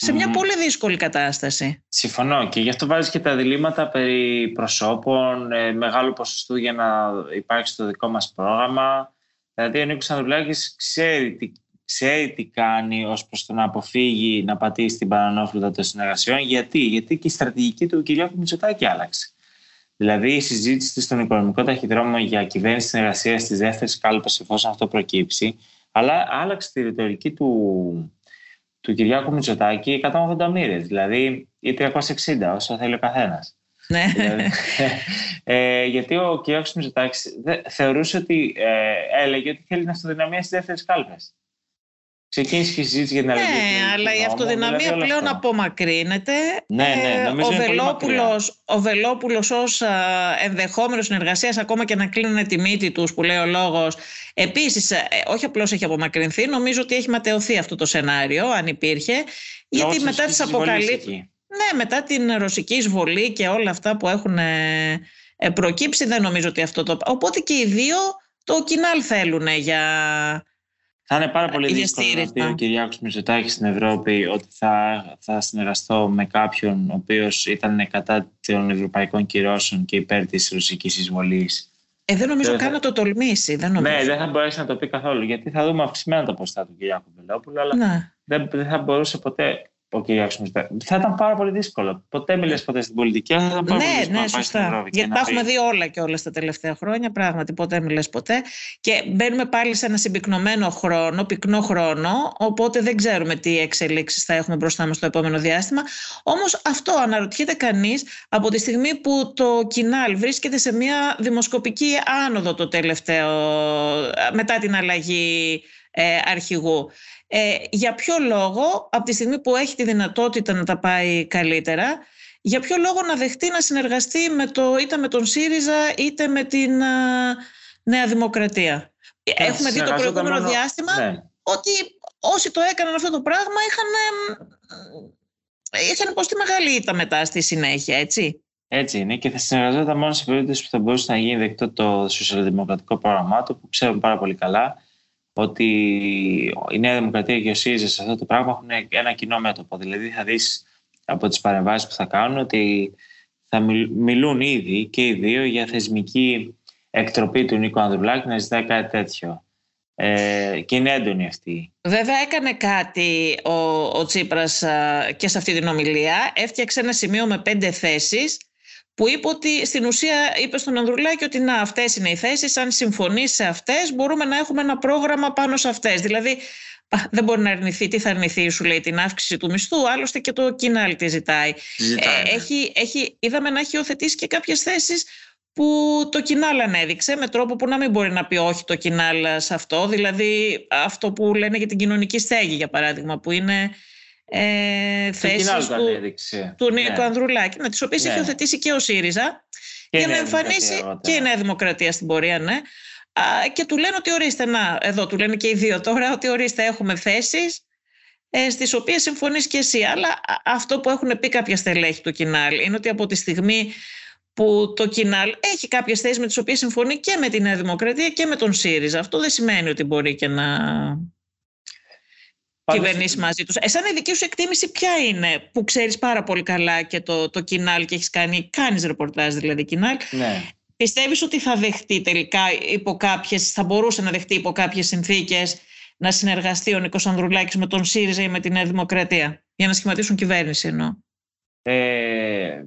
Σε μια mm. πολύ δύσκολη κατάσταση. Συμφωνώ, και γι' αυτό βάζεις και τα διλήμματα περί προσώπων, ε, μεγάλου ποσοστού για να υπάρξει το δικό μας πρόγραμμα. Δηλαδή ο Νίκος Ανδρουλάκης ξέρει τι, ξέρει τι κάνει ως προς το να αποφύγει να πατήσει την παρανόφλουτα των συνεργασιών. Γιατί? Γιατί και η στρατηγική του Κυριάκου Μητσοτάκη άλλαξε. Δηλαδή η συζήτηση του στον οικονομικό ταχυδρόμο για κυβέρνηση συνεργασίας στις δεύτερες κάλπες, εφόσον αυτό προκύψει, αλλά άλλαξε τη ρητορική του... του Κυριάκου Μητσοτάκη εκατόν ογδόντα μοίρες, δηλαδή ή τριακόσια εξήντα, όσο θέλει ο καθένας. Ναι. Δηλαδή, ε, γιατί ο Κυριάκος Μητσοτάκης θεωρούσε ότι ε, έλεγε ότι θέλει την αυτοδυναμία στις δεύτερες κάλπες. Ξεκίνησε και η συζήτηση για την αλλαγή. Ναι, αλλά η αυτοδυναμία δηλαδή, πλέον αυτό απομακρύνεται. Ναι, ναι, ε, ο, Βελόπουλος, ο Βελόπουλος ως α, ενδεχόμενος συνεργασίας, ακόμα και να κλείνουν τη μύτη τους, που λέει ο λόγος, επίσης, ε, όχι απλώς έχει απομακρυνθεί, νομίζω ότι έχει ματαιωθεί αυτό το σενάριο, αν υπήρχε. Γιατί Λόξης, μετά τις αποκαλύψεις. Ναι, μετά την ρωσική εισβολή και όλα αυτά που έχουν ε, ε, προκύψει, δεν νομίζω ότι αυτό το. Οπότε και οι δύο το Κινάλ θέλουν για. Θα είναι πάρα πολύ δύσκολο να πει ο Κυριάκος Μητσοτάκης στην Ευρώπη ότι θα, θα συνεργαστώ με κάποιον ο οποίος ήταν κατά των ευρωπαϊκών κυρώσεων και υπέρ της ρωσικής εισβολής. Ε, δεν νομίζω δεν καν θα... να το τολμήσει. Δεν νομίζω. Ναι, δεν θα μπορέσει να το πει καθόλου, γιατί θα δούμε αυξημένα τα ποστά του Κυριάκου Βελόπουλου, αλλά ναι. δεν, δεν θα μπορούσε ποτέ ο Κυριάκος Μητσοτάκης. Θα ήταν πάρα πολύ δύσκολο. Ποτέ μιλές ποτέ στην πολιτική, θα ήταν πάρα ναι, πολύ δύσκολο. Ναι, σωστά. Γιατί τα έχουμε πει... δει όλα και όλα στα τελευταία χρόνια, πράγματι. Ποτέ μιλές ποτέ. Και μπαίνουμε πάλι σε ένα συμπυκνωμένο χρόνο, πυκνό χρόνο. Οπότε δεν ξέρουμε τι εξελίξεις θα έχουμε μπροστά μας στο επόμενο διάστημα. Όμως αυτό αναρωτιέται κανείς από τη στιγμή που το Κινάλ βρίσκεται σε μια δημοσκοπική άνοδο το τελευταίο, μετά την αλλαγή ε, αρχηγού. Ε, για ποιο λόγο, από τη στιγμή που έχει τη δυνατότητα να τα πάει καλύτερα, για ποιο λόγο να δεχτεί να συνεργαστεί με το, είτε με τον ΣΥΡΙΖΑ είτε με την α, Νέα Δημοκρατία. Ε, Έχουμε δει το προηγούμενο μόνο... διάστημα ναι. ότι όσοι το έκαναν αυτό το πράγμα είχαν, είχαν υποστεί μεγάλη ήττα μετά στη συνέχεια, έτσι. Έτσι είναι, και θα συνεργαζόταν μόνο σε περίπτωση που θα μπορούσε να γίνει δεκτό το σοσιαλδημοκρατικό πρόγραμμά του, που ξέρουμε πάρα πολύ καλά ότι η Νέα Δημοκρατία και ο ΣΥΡΙΖΑ σε αυτό το πράγμα έχουν ένα κοινό μέτωπο. Δηλαδή θα δεις από τις παρεμβάσεις που θα κάνουν ότι θα μιλούν ήδη και οι δύο για θεσμική εκτροπή του Νίκου Ανδρουλάκη, να ζητάει κάτι τέτοιο. Ε, και είναι έντονη αυτή. Βέβαια έκανε κάτι ο, ο Τσίπρας α, και σε αυτή την ομιλία. Έφτιαξε ένα σημείο με πέντε θέσεις που είπε ότι στην ουσία είπε στον Ανδρουλάκη ότι να, αυτές είναι οι θέσεις, αν συμφωνείς σε αυτές μπορούμε να έχουμε ένα πρόγραμμα πάνω σε αυτές. Δηλαδή δεν μπορεί να αρνηθεί, τι θα αρνηθεί, σου λέει, την αύξηση του μισθού, άλλωστε και το Κινάλ τη ζητάει. Ζητάει. Ε, έχει, έχει, είδαμε να έχει υιοθετήσει και κάποιες θέσεις που το Κινάλ ανέδειξε με τρόπο που να μην μπορεί να πει όχι το Κινάλ σε αυτό, δηλαδή αυτό που λένε για την κοινωνική στέγη, για παράδειγμα, που είναι ε, θέσεις του, του Νίκου ναι. Ανδρουλάκη, με τις οποίες ναι. έχει υιοθετήσει και ο ΣΥΡΙΖΑ και για να εμφανίσει και η Νέα Δημοκρατία στην πορεία, ναι. Α, και του λένε ότι ορίστε, να, εδώ του λένε και οι δύο τώρα, ότι ορίστε έχουμε θέσεις ε, στις οποίες συμφωνείς και εσύ, αλλά αυτό που έχουν πει κάποια στελέχη του Κινάλ είναι ότι από τη στιγμή που το Κινάλ έχει κάποιες θέσεις με τις οποίες συμφωνεί και με τη Νέα Δημοκρατία και με τον ΣΥΡΙΖΑ. Αυτό δεν σημαίνει ότι μπορεί και να Πάμε κυβερνήσει σε... μαζί τους. Εσάν η δική σου εκτίμηση ποια είναι, που ξέρεις πάρα πολύ καλά και το, το Κινάλ και έχεις κάνει, κάνεις ρεπορτάζ δηλαδή Κινάλ. Ναι. Πιστεύεις ότι θα δεχτεί τελικά υπό κάποιες, θα μπορούσε να δεχτεί υπό κάποιες συνθήκες να συνεργαστεί ο Νίκος Ανδρουλάκης με τον ΣΥΡΙΖΑ ή με τη Νέα Δημοκρατία για να σχηματίσουν κυβέρνηση εννοώ. Ε...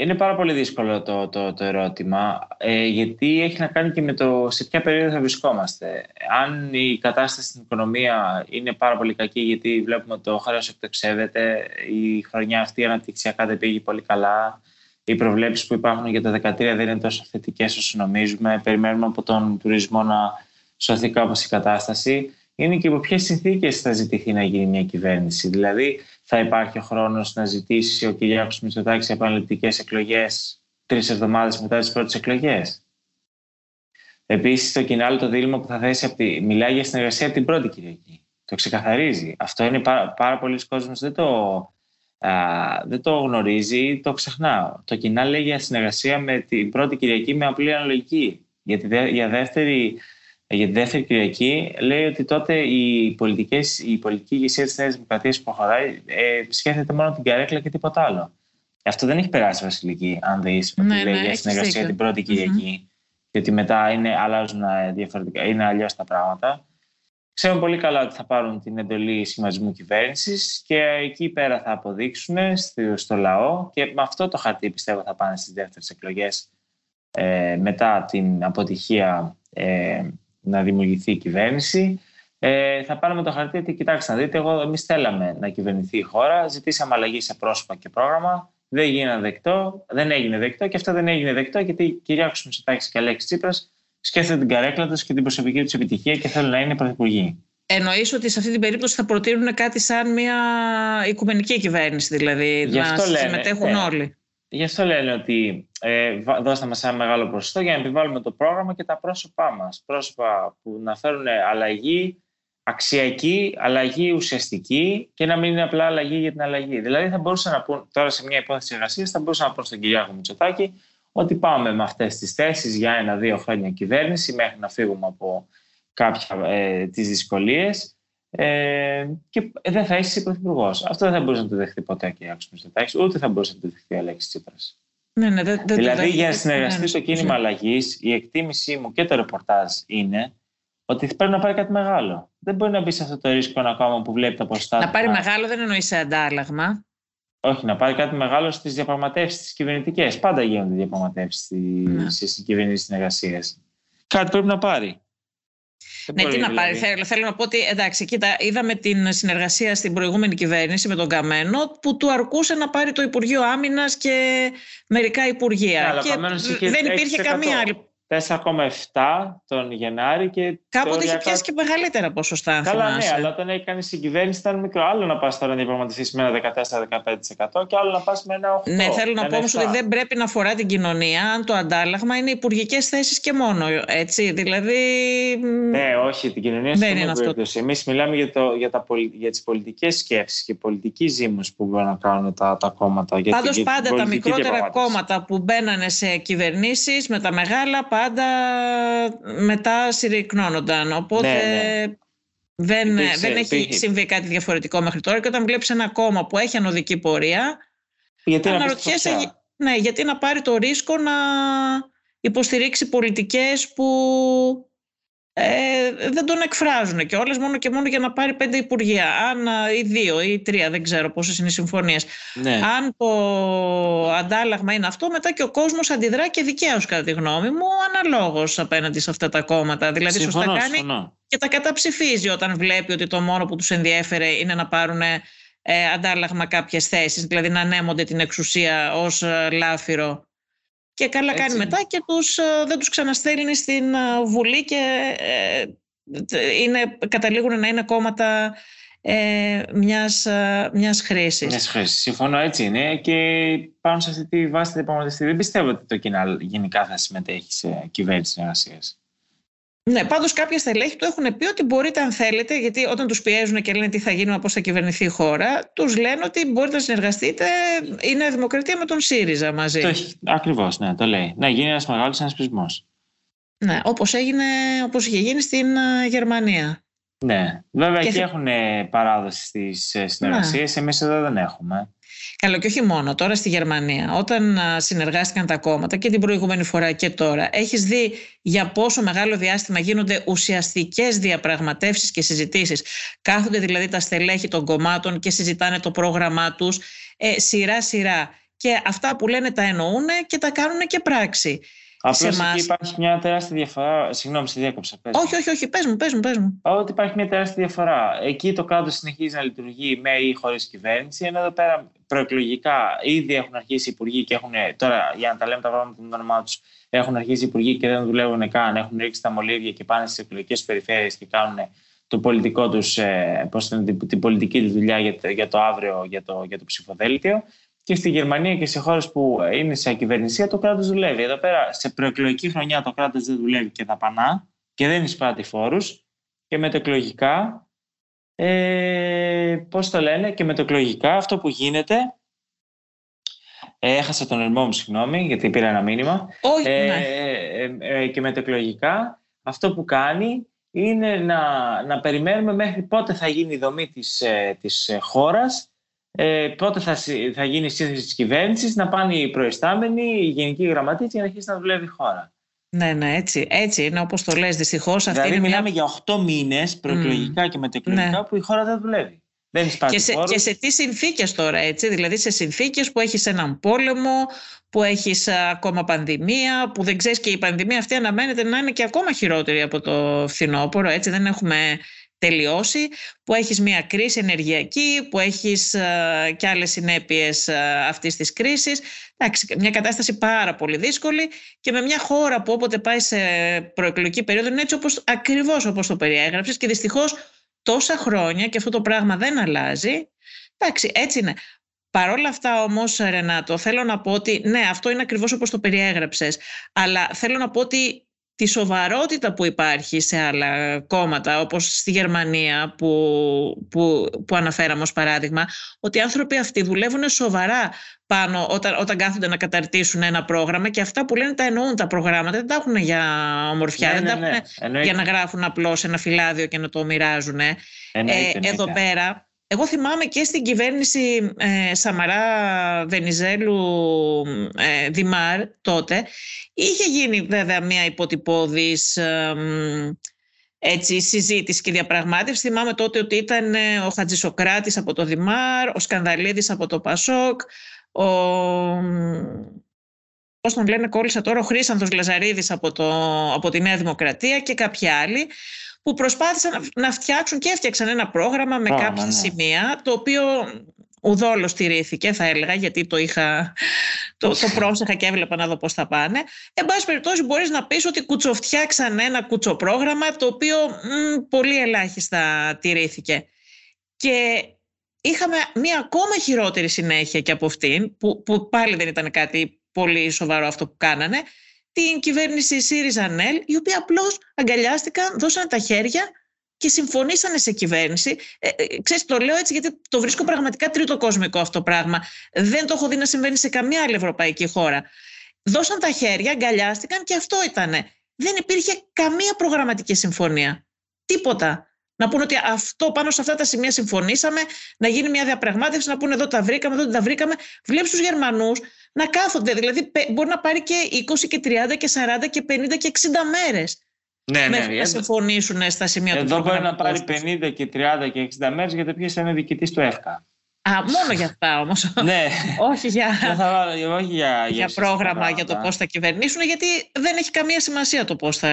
Είναι πάρα πολύ δύσκολο το, το, το ερώτημα, ε, γιατί έχει να κάνει και με το σε ποια περίοδο θα βρισκόμαστε. Αν η κατάσταση στην οικονομία είναι πάρα πολύ κακή, γιατί βλέπουμε ότι το χρέος εκτοξεύεται, η χρονιά αυτή αναπτυξιακά δεν πήγε πολύ καλά, οι προβλέψεις που υπάρχουν για το δύο χιλιάδες δεκατρία δεν είναι τόσο θετικές όσο νομίζουμε, περιμένουμε από τον τουρισμό να σωθεί κάπως η κατάσταση, είναι και υπό ποιες συνθήκες θα ζητηθεί να γίνει μια κυβέρνηση. Δηλαδή, θα υπάρχει ο χρόνος να ζητήσει ο Κυριάκος Μητσοτάκης επαναληπτικές εκλογές τρεις εβδομάδες μετά τις πρώτες εκλογές. Επίσης, το Κινάλ το δίλημμα που θα θέσει από τη... μιλάει για συνεργασία από την πρώτη Κυριακή. Το ξεκαθαρίζει. Αυτό είναι πάρα, πάρα πολλοί κόσμος δεν, δεν το γνωρίζει ή το ξεχνά. Το Κινάλ λέει για συνεργασία με την πρώτη Κυριακή με απλή αναλογική. Για, τη, για δεύτερη... Για τη δεύτερη Κυριακή λέει ότι τότε η, πολιτικές, η πολιτική ηγεσία της Νέας Δημοκρατίας που προχωράει ε, σκέφτεται μόνο την καρέκλα και τίποτα άλλο. Αυτό δεν έχει περάσει, Βασιλική, αν δεις ότι ναι, λέει ναι, για συνεργασία την πρώτη Κυριακή mm-hmm. και ότι μετά είναι, αλλάζουν διαφορετικά, είναι αλλιώς τα πράγματα. Ξέρουν πολύ καλά ότι θα πάρουν την εντολή σχηματισμού κυβέρνησης και εκεί πέρα θα αποδείξουν στο, στο λαό και με αυτό το χαρτί πιστεύω θα πάνε στις δεύτερες εκλογές ε, μετά την αποτυχία ε, να δημιουργηθεί η κυβέρνηση. Ε, θα πάρουμε το χαρτί ότι κοιτάξτε να δείτε, εγώ εμείς θέλαμε να κυβερνηθεί η χώρα, ζητήσαμε αλλαγή σε πρόσωπα και πρόγραμμα, δεν έγινε δεκτό, δεν έγινε δεκτό και αυτό δεν έγινε δεκτό γιατί Κυριάκος Μητσοτάκης και Αλέξης Τσίπρας σκέφτονται την καρέκλα τους και την προσωπική τους επιτυχία και θέλουν να είναι πρωθυπουργοί. Εννοείς ότι σε αυτή την περίπτωση θα προτείνουν κάτι σαν μια οικουμενική κυβέρνηση, δηλαδή γι αυτό να λένε, συμμετέχουν ναι. όλοι. Γι' αυτό λένε ότι ε, δώστε μας ένα μεγάλο ποσοστό για να επιβάλλουμε το πρόγραμμα και τα πρόσωπά μας. Πρόσωπα που να φέρουν αλλαγή αξιακή, αλλαγή ουσιαστική και να μην είναι απλά αλλαγή για την αλλαγή. Δηλαδή θα μπορούσαν να πούν, τώρα σε μια υπόθεση εργασίας, θα μπορούσαν να πούν στον Κυριάκο Μητσοτάκη ότι πάμε με αυτές τις θέσεις για ένα-δύο χρόνια κυβέρνηση μέχρι να φύγουμε από κάποια ε, τις δυσκολίες. Ε, και δεν θα είσαι πρωθυπουργός. Αυτό δεν θα μπορούσε να το δεχτεί ποτέ ο Κυριάκος Μητσοτάκης, ούτε θα μπορούσε να το δεχτεί ο Αλέξης Τσίπρας. Ναι, ναι, δε, δε, δηλαδή, δε, για να συνεργαστεί ναι, ναι. το κίνημα αλλαγής, η εκτίμησή μου και το ρεπορτάζ είναι ότι πρέπει να πάρει κάτι μεγάλο. Δεν μπορεί να μπει σε αυτό το ρίσκο ένα κόμμα που βλέπει τα ποστά. Να πάρει να... μεγάλο, δεν εννοεί σε αντάλλαγμα. Όχι, να πάρει κάτι μεγάλο στις διαπραγματεύσεις τις κυβερνητικές. Πάντα γίνονται διαπραγματεύσεις ναι. στις κυβερνήσεις συνεργασίας. Κάτι πρέπει να πάρει. Ναι, τι να πάρει. Θέλω, θέλω να πω ότι εντάξει, κοίτα, είδαμε την συνεργασία στην προηγούμενη κυβέρνηση με τον Καμένο που του αρκούσε να πάρει το Υπουργείο Άμυνας και μερικά υπουργεία. Ναι, και δεν υπήρχε καμία άλλη. τέσσερα κόμμα επτά τον Γενάρη. Και κάποτε είχε πιάσει και μεγαλύτερα ποσοστά. Καλά, ναι, αλλά όταν έκανε συγκυβέρνηση ήταν μικρό. Άλλο να πα τώρα να διαπραγματευτεί με ένα δεκατέσσερα με δεκαπέντε τοις εκατό και άλλο να πα με ένα οκτώ τοις εκατό. Ναι, θέλω να πω όμως ότι δεν πρέπει να αφορά την κοινωνία, αν το αντάλλαγμα είναι υπουργικές θέσεις και μόνο. Έτσι, δηλαδή. Ναι, όχι, την κοινωνία δεν είναι αυτό. Εμείς μιλάμε για, το, για, τα, για τις πολιτικές σκέψεις και πολιτική ζήμωση που μπορούν να κάνουν τα, τα κόμματα. Πάντως, πάντα τα μικρότερα κόμματα που μπαίνανε σε κυβερνήσεις με τα μεγάλα, πάντα μετά συρρυκνώνονταν. Οπότε ναι, ναι. δεν, υπήρξε, δεν έχει υπήρχε. συμβεί κάτι διαφορετικό μέχρι τώρα. Και όταν βλέπεις ένα κόμμα που έχει ανωδική πορεία, γιατί αναρωτιέσαι να ναι, γιατί να πάρει το ρίσκο να υποστηρίξει πολιτικές που ε, δεν τον εκφράζουν και όλες, μόνο και μόνο για να πάρει πέντε υπουργεία, αν, ή δύο ή τρία, δεν ξέρω πόσες είναι οι συμφωνίες. Ναι. Αν το αντάλλαγμα είναι αυτό, μετά και ο κόσμος αντιδρά, και δικαίως κατά τη γνώμη μου, αναλόγως απέναντι σε αυτά τα κόμματα. Δηλαδή συμφωνώ, σωστά κάνει συμφωνώ. Και τα καταψηφίζει όταν βλέπει ότι το μόνο που τους ενδιέφερε είναι να πάρουν ε, αντάλλαγμα κάποιες θέσεις, δηλαδή να ανέμονται την εξουσία ως ε, λάφυρο. Και καλά κάνει έτσι μετά και τους, δεν τους ξαναστέλνει στην Βουλή και είναι, καταλήγουν να είναι κόμματα ε, μιας, μιας χρήσης. Μιας χρήσης. Συμφωνώ, έτσι είναι. Και πάνω σε αυτή τη βάση την επαγματευτή, δεν πιστεύω ότι το Κινάλ γενικά θα συμμετέχει σε κυβέρνηση συνεργασίας. Ναι, πάντως κάποια στελέχη του έχουν πει ότι μπορείτε, αν θέλετε, γιατί όταν τους πιέζουν και λένε τι θα γίνουμε, πώς θα κυβερνηθεί η χώρα, τους λένε ότι μπορείτε να συνεργαστείτε η Νέα Δημοκρατία με τον ΣΥΡΙΖΑ μαζί. Το έχει, ακριβώς, ναι, το λέει. Να γίνει ένας μεγάλος συνασπισμός. Ναι, όπως έγινε, όπως είχε γίνει στην Γερμανία. Ναι, βέβαια και εκεί θα... έχουν παράδοση στις συνεργασίες, ναι. Εμείς εδώ δεν έχουμε. Καλό, και όχι μόνο τώρα στη Γερμανία. Όταν συνεργάστηκαν τα κόμματα και την προηγούμενη φορά και τώρα, έχεις δει για πόσο μεγάλο διάστημα γίνονται ουσιαστικές διαπραγματεύσεις και συζητήσεις. Κάθονται δηλαδή τα στελέχη των κομμάτων και συζητάνε το πρόγραμμά τους ε, σειρά-σειρά. Και αυτά που λένε τα εννοούν και τα κάνουν και πράξη. Απλώς εκεί μας... υπάρχει μια τεράστια διαφορά. Συγγνώμη, σε διάκοψα. Πες όχι, όχι, όχι. Πες μου, πες μου, πες μου. Ότι υπάρχει μια τεράστια διαφορά. Εκεί το κράτος συνεχίζει να λειτουργεί με ή χωρίς κυβέρνηση. Ενώ εδώ πέρα προεκλογικά ήδη έχουν αρχίσει οι υπουργοί και έχουν. Τώρα, για να τα λέμε τα πράγματα με το όνομά τους, έχουν αρχίσει οι υπουργοί και δεν δουλεύουν καν. Έχουν ρίξει τα μολύβια και πάνε στις εκλογικές περιφέρειες και κάνουν το πολιτικό τους, πώς είναι, την πολιτική τους δουλειά για το αύριο, για το, για το ψηφοδέλτιο. Και στη Γερμανία και σε χώρες που είναι σε ακυβερνησία το κράτος δουλεύει. Εδώ πέρα σε προεκλογική χρονιά το κράτος δεν δουλεύει και δαπανά και δεν εισπράττει φόρους. Και μετεκλογικά, ε, πώς το λένε, και μετεκλογικά αυτό που γίνεται. Ε, έχασα τον ερμό μου, συγγνώμη, γιατί πήρα ένα μήνυμα. Όχι, ναι. ε, ε, ε, και μετεκλογικά αυτό που κάνει είναι να, να περιμένουμε μέχρι πότε θα γίνει η δομή της, της χώρας. Ε, πότε θα, θα γίνει η σύνθεση της κυβέρνησης, να πάνε οι προϊστάμενοι, οι γενικοί γραμματείς για να αρχίσει να δουλεύει η χώρα. Ναι, ναι, έτσι, έτσι είναι όπως το λες, δυστυχώς. Δηλαδή αυτή είναι μιλάμε μια... για οκτώ μήνες προεκλογικά mm. και μετεκλογικά ναι. που η χώρα δεν δουλεύει. Δεν και, σε, και σε τι συνθήκες τώρα, έτσι, δηλαδή σε συνθήκες που έχεις έναν πόλεμο, που έχεις ακόμα πανδημία, που δεν ξέρεις, και η πανδημία αυτή αναμένεται να είναι και ακόμα χειρότερη από το φθινόπωρο, έτσι, δεν έχουμε... τελειώσει, που έχεις μια κρίση ενεργειακή, που έχεις ε, και άλλες συνέπειες ε, αυτής της κρίσης. Εντάξει, μια κατάσταση πάρα πολύ δύσκολη και με μια χώρα που όποτε πάει σε προεκλογική περίοδο είναι έτσι όπως, ακριβώς όπως το περιέγραψες, και δυστυχώς τόσα χρόνια και αυτό το πράγμα δεν αλλάζει. Εντάξει, έτσι είναι. Παρ' όλα αυτά όμως, Ρενάτο, θέλω να πω ότι ναι, αυτό είναι ακριβώς όπως το περιέγραψες, αλλά θέλω να πω ότι τη σοβαρότητα που υπάρχει σε άλλα κόμματα, όπως στη Γερμανία που, που, που αναφέραμε ως παράδειγμα, ότι οι άνθρωποι αυτοί δουλεύουν σοβαρά πάνω όταν, όταν κάθονται να καταρτήσουν ένα πρόγραμμα, και αυτά που λένε τα εννοούν τα προγράμματα, δεν τα έχουν για ομορφιά, ναι, δεν ναι, τα έχουν ναι. για να γράφουν απλώς ένα φυλάδιο και να το μοιράζουν. Ε, εδώ πέρα... Εγώ θυμάμαι και στην κυβέρνηση ε, Σαμαρά Βενιζέλου ε, Δημάρ τότε είχε γίνει βέβαια μια υποτυπώδης ε, έτσι, συζήτηση και διαπραγμάτευση. Θυμάμαι τότε ότι ήταν ο Χατζησοκράτης από το Δημάρ, ο Σκανδαλίδης από το Πασόκ, ο... πώς τον λένε, κόλλησα τώρα, ο Χρήσανθος Λαζαρίδης από, το, από τη Νέα Δημοκρατία και κάποιοι άλλοι, που προσπάθησαν να φτιάξουν και έφτιαξαν ένα πρόγραμμα με oh, κάποια ναι. σημεία, το οποίο ουδόλως στηρίθηκε, θα έλεγα, γιατί το είχα το, το πρόσεχα και έβλεπα να δω πώς θα πάνε. Εν πάση περιπτώσει, μπορείς να πεις ότι κουτσοφτιάξαν ένα κουτσοπρόγραμμα το οποίο μ, πολύ ελάχιστα τηρήθηκε. Και είχαμε μία ακόμα χειρότερη συνέχεια και από αυτήν, που, που πάλι δεν ήταν κάτι πολύ σοβαρό αυτό που κάνανε, την κυβέρνηση ΣΥΡΙΖΑ ΑΝΕΛ, οι οποίοι απλώς αγκαλιάστηκαν, δώσανε τα χέρια και συμφωνήσανε σε κυβέρνηση. Ε, ε, ξέρεις, το λέω έτσι γιατί το βρίσκω πραγματικά τριτοκοσμικό αυτό το πράγμα. Δεν το έχω δει να συμβαίνει σε καμία άλλη ευρωπαϊκή χώρα. Δώσαν τα χέρια, αγκαλιάστηκαν και αυτό ήτανε. Δεν υπήρχε καμία προγραμματική συμφωνία. Τίποτα. Να πούνε ότι αυτό, πάνω σε αυτά τα σημεία συμφωνήσαμε, να γίνει μια διαπραγμάτευση, να πούνε εδώ τα βρήκαμε, εδώ τα βρήκαμε. Βλέπεις τους Γερμανούς να κάθονται. Δηλαδή, μπορεί να πάρει και είκοσι και τριάντα και σαράντα και πενήντα και εξήντα μέρες. Ναι, ναι, μέχρι ναι, να συμφωνήσουν στα σημεία εδώ του. Εδώ μπορεί να πάρει πενήντα και τριάντα και εξήντα μέρες, γιατί πήγες ένα διοικητής του ΕΦΚΑ. Α, μόνο για αυτά όμως. Ναι. Όχι για, θα, όχι για, για πρόγραμμα, πράγματα. Για το πώς θα κυβερνήσουν, γιατί δεν έχει καμία σημασία το πώς θα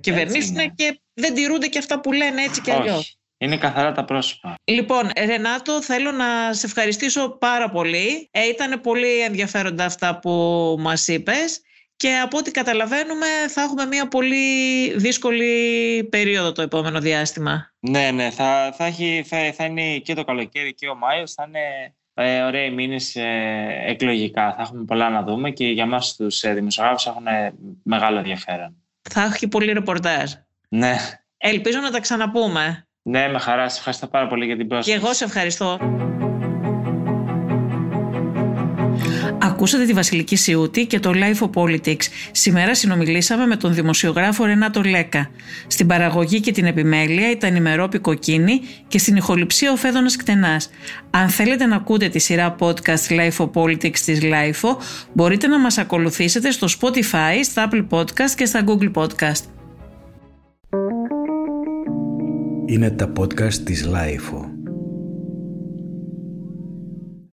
κυβερνήσουν και δεν τηρούνται και αυτά που λένε έτσι και αλλιώς. Είναι καθαρά τα πρόσωπα. Λοιπόν, Ρενάτο, θέλω να σε ευχαριστήσω πάρα πολύ. Ε, ήταν πολύ ενδιαφέροντα αυτά που μας είπες και από ό,τι καταλαβαίνουμε θα έχουμε μια πολύ δύσκολη περίοδο το επόμενο διάστημα. Ναι, ναι, θα, θα, έχει, θα, θα είναι και το καλοκαίρι και ο Μάιος, θα είναι ε, ωραίοι μήνες ε, εκλογικά. Θα έχουμε πολλά να δούμε και για μας τους ε, δημοσιογράφους έχουν ε, μεγάλο ενδιαφέρον. Θα έχει πολύ ρεπορτάζ. Ναι. Ελπίζω να τα ξαναπούμε. Ναι, με χαρά. Σε ευχαριστώ πάρα πολύ για την πρόσκληση. Και εγώ σε ευχαριστώ. Ακούσατε τη Βασιλική Σιούτη και το Life of Politics. Σήμερα συνομιλήσαμε με τον δημοσιογράφο Ρενάτο Λέκα. Στην παραγωγή και την επιμέλεια ήταν η Μερόπη Κοκκίνη και στην ηχοληψία ο Φέδωνας Κτενάς. Αν θέλετε να ακούτε τη σειρά podcast Life of Politics της Life of, μπορείτε να μας ακολουθήσετε στο Spotify, στα Apple Podcast και στα Google Podcast. Είναι τα podcast της Life of.